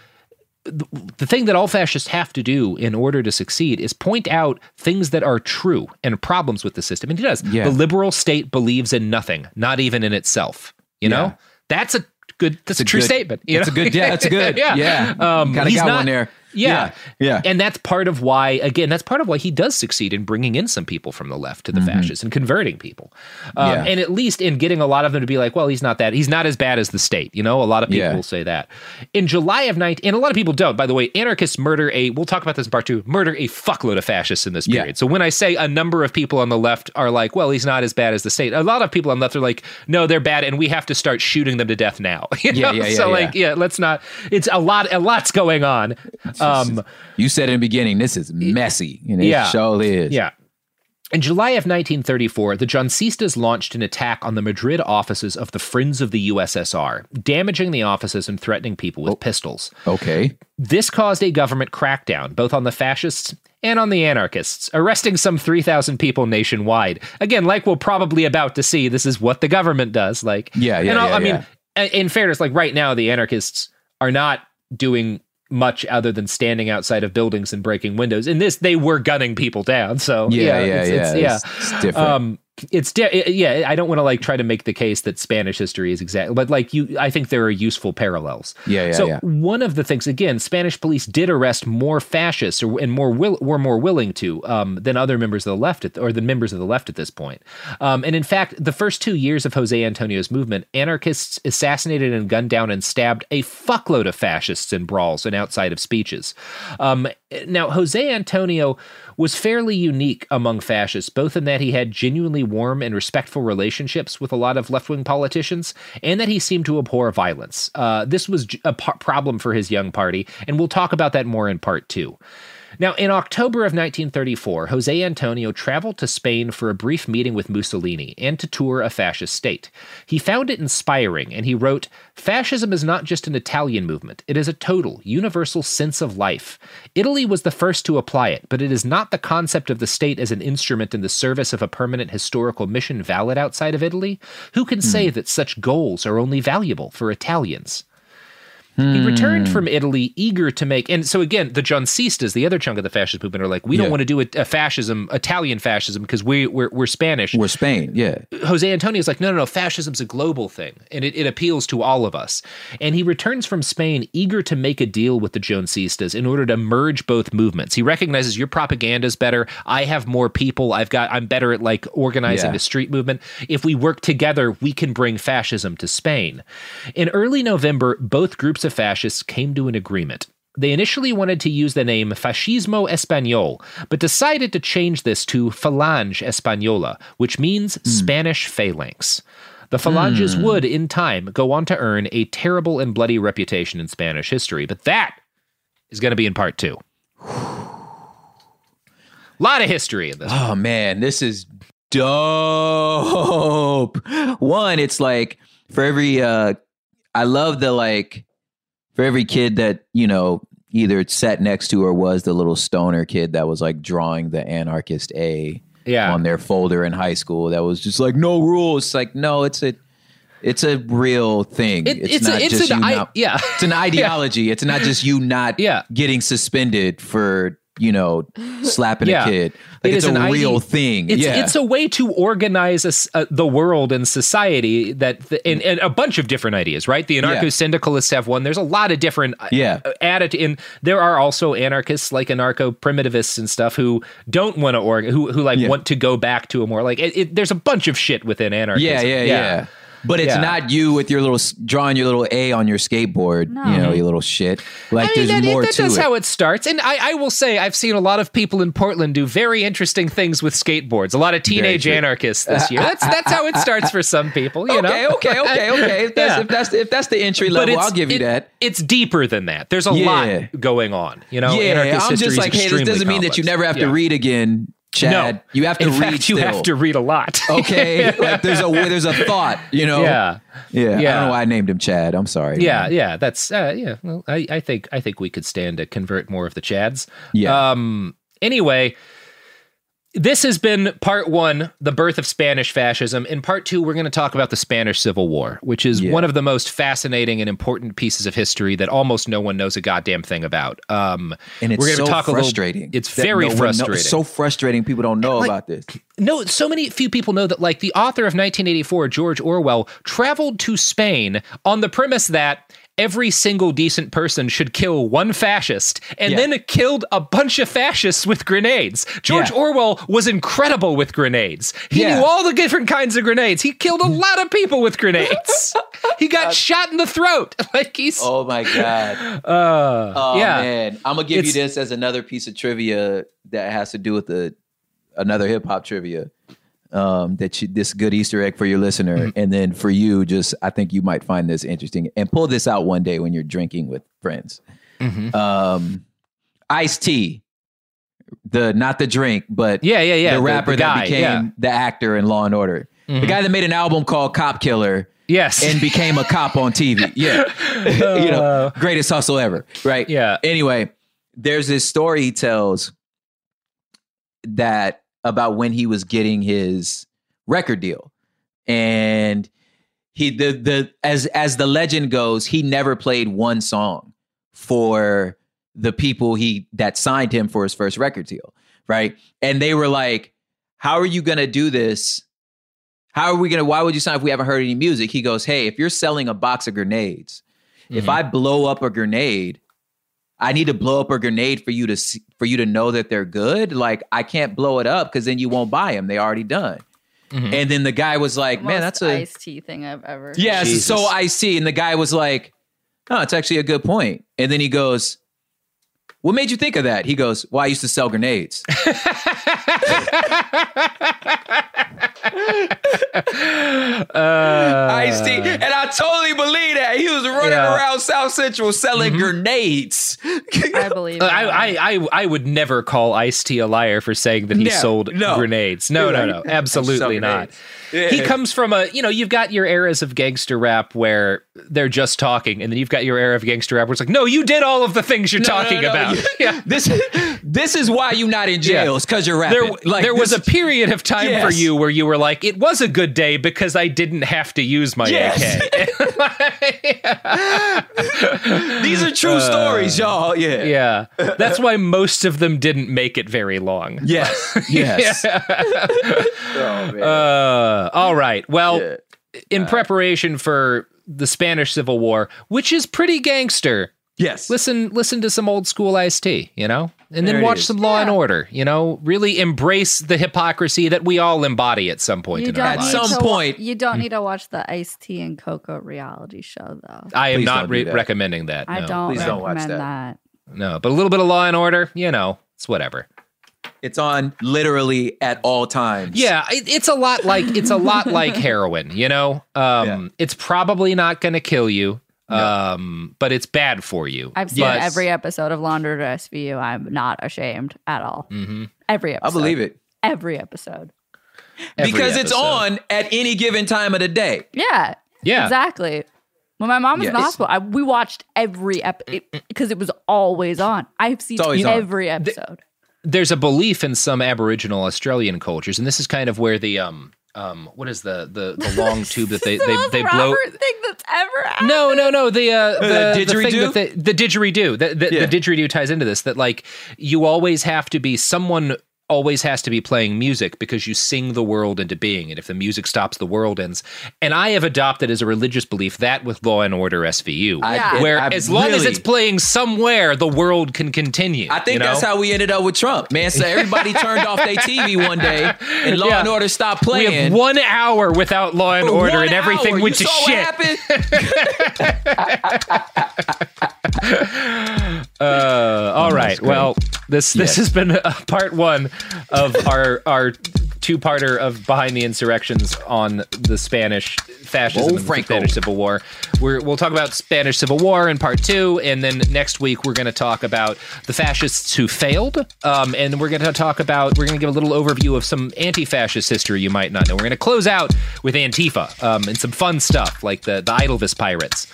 the thing that all fascists have to do in order to succeed is point out things that are true and problems with the system. And he does. Yeah. The liberal state believes in nothing, not even in itself. You know? That's a good, that's a true good statement. That's a good, yeah, that's good. Yeah. Kind of got one there. Yeah. And that's part of why, again, that's part of why he does succeed in bringing in some people from the left to the fascists and converting people. And at least in getting a lot of them to be like, well, he's not as bad as the state. You know, a lot of people will say that. In July of 19, and a lot of people don't, by the way, anarchists we'll talk about this in part two, murder a fuckload of fascists in this period. So when I say a number of people on the left are like, well, he's not as bad as the state, a lot of people on the left are like, no, they're bad and we have to start shooting them to death now. Let's not, it's a lot's going on. You said in the beginning, this is messy. And it sure is. Yeah. In July of 1934, the JONSistas launched an attack on the Madrid offices of the Friends of the USSR, damaging the offices and threatening people with pistols. Okay. This caused a government crackdown, both on the fascists and on the anarchists, arresting some 3,000 people nationwide. Again, like we're probably about to see, this is what the government does. Like, I mean, in fairness, like right now, the anarchists are not doing much other than standing outside of buildings and breaking windows. In this, they were gunning people down. So it's different. I don't want to like try to make the case that Spanish history is exact, but like I think there are useful parallels. One of the things, again, Spanish police did arrest more fascists were more willing to than other members of the left than members of the left at this point. And in fact, the first 2 years of José Antonio's movement, anarchists assassinated and gunned down and stabbed a fuckload of fascists in brawls and outside of speeches. Now, José Antonio was fairly unique among fascists, both in that he had genuinely warm and respectful relationships with a lot of left-wing politicians, and that he seemed to abhor violence. This was a problem for his young party, and we'll talk about that more in part two. Now, in October of 1934, José Antonio traveled to Spain for a brief meeting with Mussolini and to tour a fascist state. He found it inspiring, and he wrote, "Fascism is not just an Italian movement. It is a total, universal sense of life. Italy was the first to apply it, but it is not the concept of the state as an instrument in the service of a permanent historical mission valid outside of Italy. Who can say that such goals are only valuable for Italians?" He returned from Italy eager to make, and so again, the JONSistas, the other chunk of the fascist movement, are like, we don't want to do a fascism, Italian fascism, because we're Spanish. We're Spain, yeah. José Antonio is like, no, fascism's a global thing, and it appeals to all of us. And he returns from Spain eager to make a deal with the JONSistas in order to merge both movements. He recognizes your propaganda's better, I have more people, I'm better at like organizing the street movement. If we work together, we can bring fascism to Spain. In early November, both groups of fascists came to an agreement. They initially wanted to use the name Fascismo Español, but decided to change this to Falange Española, which means Spanish phalanx. The Falanges would, in time, go on to earn a terrible and bloody reputation in Spanish history, but that is going to be in part two. A lot of history in this. Oh, man, this is dope. One, it's like, for every, I love the, like, for every kid that, you know, either sat next to or was the little stoner kid that was like drawing the anarchist A on their folder in high school, that was just like, no rules. It's like, no, it's a real thing. It's an ideology. Yeah. It's not just you not getting suspended for, you know, slapping a kid. Like, it is a real thing. It's a way to organize the world and society and a bunch of different ideas, right? The anarcho-syndicalists have one. There's a lot of different attitude. And there are also anarchists like anarcho-primitivists and stuff who don't want to want to go back to a more like there's a bunch of shit within anarchism. Yeah. But it's not you with your little, drawing your little A on your skateboard, you know, your little shit. Like, I mean, there's more to it. That's how it starts. And I will say, I've seen a lot of people in Portland do very interesting things with skateboards. A lot of teenage anarchists this year. That's how it starts for some people, you know? Okay. If that's the entry level, I'll give you that. It's deeper than that. There's a lot going on, you know? Yeah, I'm just like, hey, this doesn't mean that you never have to read again. Chad, no. You have to read. You have to read a lot. Okay, like there's a thought, you know. Yeah. I don't know why I named him Chad. I'm sorry. Yeah. That's yeah. Well, I think we could stand to convert more of the Chads. Yeah. Anyway, this has been part one, the birth of Spanish fascism. In part two, we're going to talk about the Spanish Civil War, which is one of the most fascinating and important pieces of history that almost no one knows a goddamn thing about. And it's frustrating. It's very frustrating. It's so frustrating people don't know about this. No, so many few people know that, like, the author of 1984, George Orwell, traveled to Spain on the premise that every single decent person should kill one fascist, and then killed a bunch of fascists with grenades. George Orwell was incredible with grenades. He knew all the different kinds of grenades. He killed a lot of people with grenades. He got shot in the throat. Like, he's... Oh my God. Man. I'm going to give you this as another piece of trivia that has to do with another hip hop trivia. This good Easter egg for your listener. Mm-hmm. And then for you, just, I think you might find this interesting and pull this out one day when you're drinking with friends. Mm-hmm. Ice-T, not the drink, but the rapper, the guy that became the actor in Law and Order. Mm-hmm. The guy that made an album called Cop Killer. Yes. And became a cop on TV. Yeah. You know, greatest hustle ever. Right. Yeah. Anyway, there's this story he tells that about when he was getting his record deal, and he as the legend goes, he never played one song for the people that signed him for his first record deal, right? And they were like, "How are you gonna do this? Why would you sign if we haven't heard any music?" He goes, "Hey, if you're selling a box of grenades, if I blow up a grenade, I need to blow up a grenade for you to know that they're good. Like, I can't blow it up because then you won't buy them. They already done." Mm-hmm. And then the guy was like, "Man, that's a Ice-T thing I've ever." Yeah, it's so Ice-T. And the guy was like, "Oh, it's actually a good point." And then he goes, "What made you think of that?" He goes, "Well, I used to sell grenades." Ice-T, and I totally believe that he was running around South Central selling grenades. I believe that. I would never call Ice-T a liar for saying that he sold grenades. No, absolutely not. Yeah. He comes from you've got your eras of gangster rap where they're just talking, and then you've got your era of gangster rap where it's like, no, you did all of the things you're talking about. Yeah. This This is why you're not in jail. It's because you're rapping. There was a period of time for you where you were like, it was a good day because I didn't have to use my AK. These are true stories, y'all. Yeah. Yeah. That's why most of them didn't make it very long. Yes. Yes. Oh, man. All right. Well, in preparation for the Spanish Civil War, which is pretty gangster. Yes. Listen to some old school Ice-T, you know, and then watch some Law and Order, you know, really embrace the hypocrisy that we all embody at some point. You don't need to watch the Ice-T and Coco reality show, though. I am not recommending that. No. I don't Please don't watch that. No, but a little bit of Law and Order, you know, it's whatever. It's on literally at all times. Yeah, it's a lot like heroin, you know. It's probably not going to kill you. No. But it's bad for you. I've seen every episode of Law & Order SVU. I'm not ashamed at all. Mm-hmm. Every episode. I believe it. Every episode. Because it's on at any given time of the day. Yeah. Yeah. Exactly. When my mom was in the hospital, we watched every episode because it was always on. I've seen every episode. There's a belief in some Aboriginal Australian cultures, and this is kind of where the what is the long tube that they blow? The most thing that's ever happened. No. The didgeridoo. The didgeridoo. The didgeridoo ties into this. That like you always have to be someone. Always has to be playing music because you sing the world into being, and if the music stops, the world ends. And I have adopted as a religious belief that with Law and Order SVU, where as long as it's playing somewhere, the world can continue. I think that's how we ended up with Trump, man. So everybody turned off their TV one day, and Law and Order stopped playing. We have 1 hour without Law and Order, and everything went to shit. All right, well, this has been part one of our two-parter of Behind the Insurrections on the Spanish fascism and the Spanish Civil War. We'll talk about Spanish Civil War in part two, and then next week we're going to talk about the fascists who failed, and we're going to give a little overview of some anti-fascist history you might not know. We're going to close out with Antifa and some fun stuff like the Edelweiss Pirates,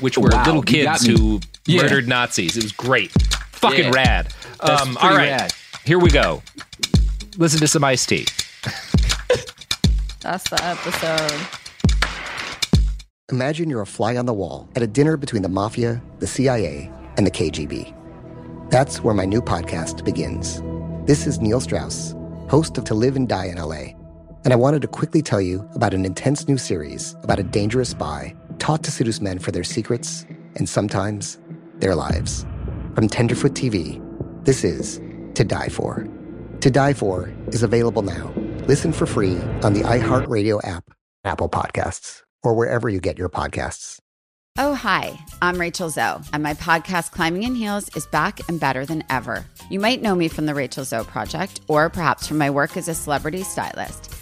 which were little kids who murdered Nazis. It was great. Fucking rad. All right. Rad. Here we go. Listen to some Ice-T. That's the episode. Imagine you're a fly on the wall at a dinner between the mafia, the CIA, and the KGB. That's where my new podcast begins. This is Neil Strauss, host of To Live and Die in L.A., and I wanted to quickly tell you about an intense new series about a dangerous spy taught to seduce men for their secrets and sometimes their lives. From Tenderfoot TV, this is To Die For. To Die For is available now. Listen for free on the iHeartRadio app, Apple Podcasts, or wherever you get your podcasts. Oh, hi, I'm Rachel Zoe, and my podcast, Climbing in Heels, is back and better than ever. You might know me from the Rachel Zoe Project, or perhaps from my work as a celebrity stylist.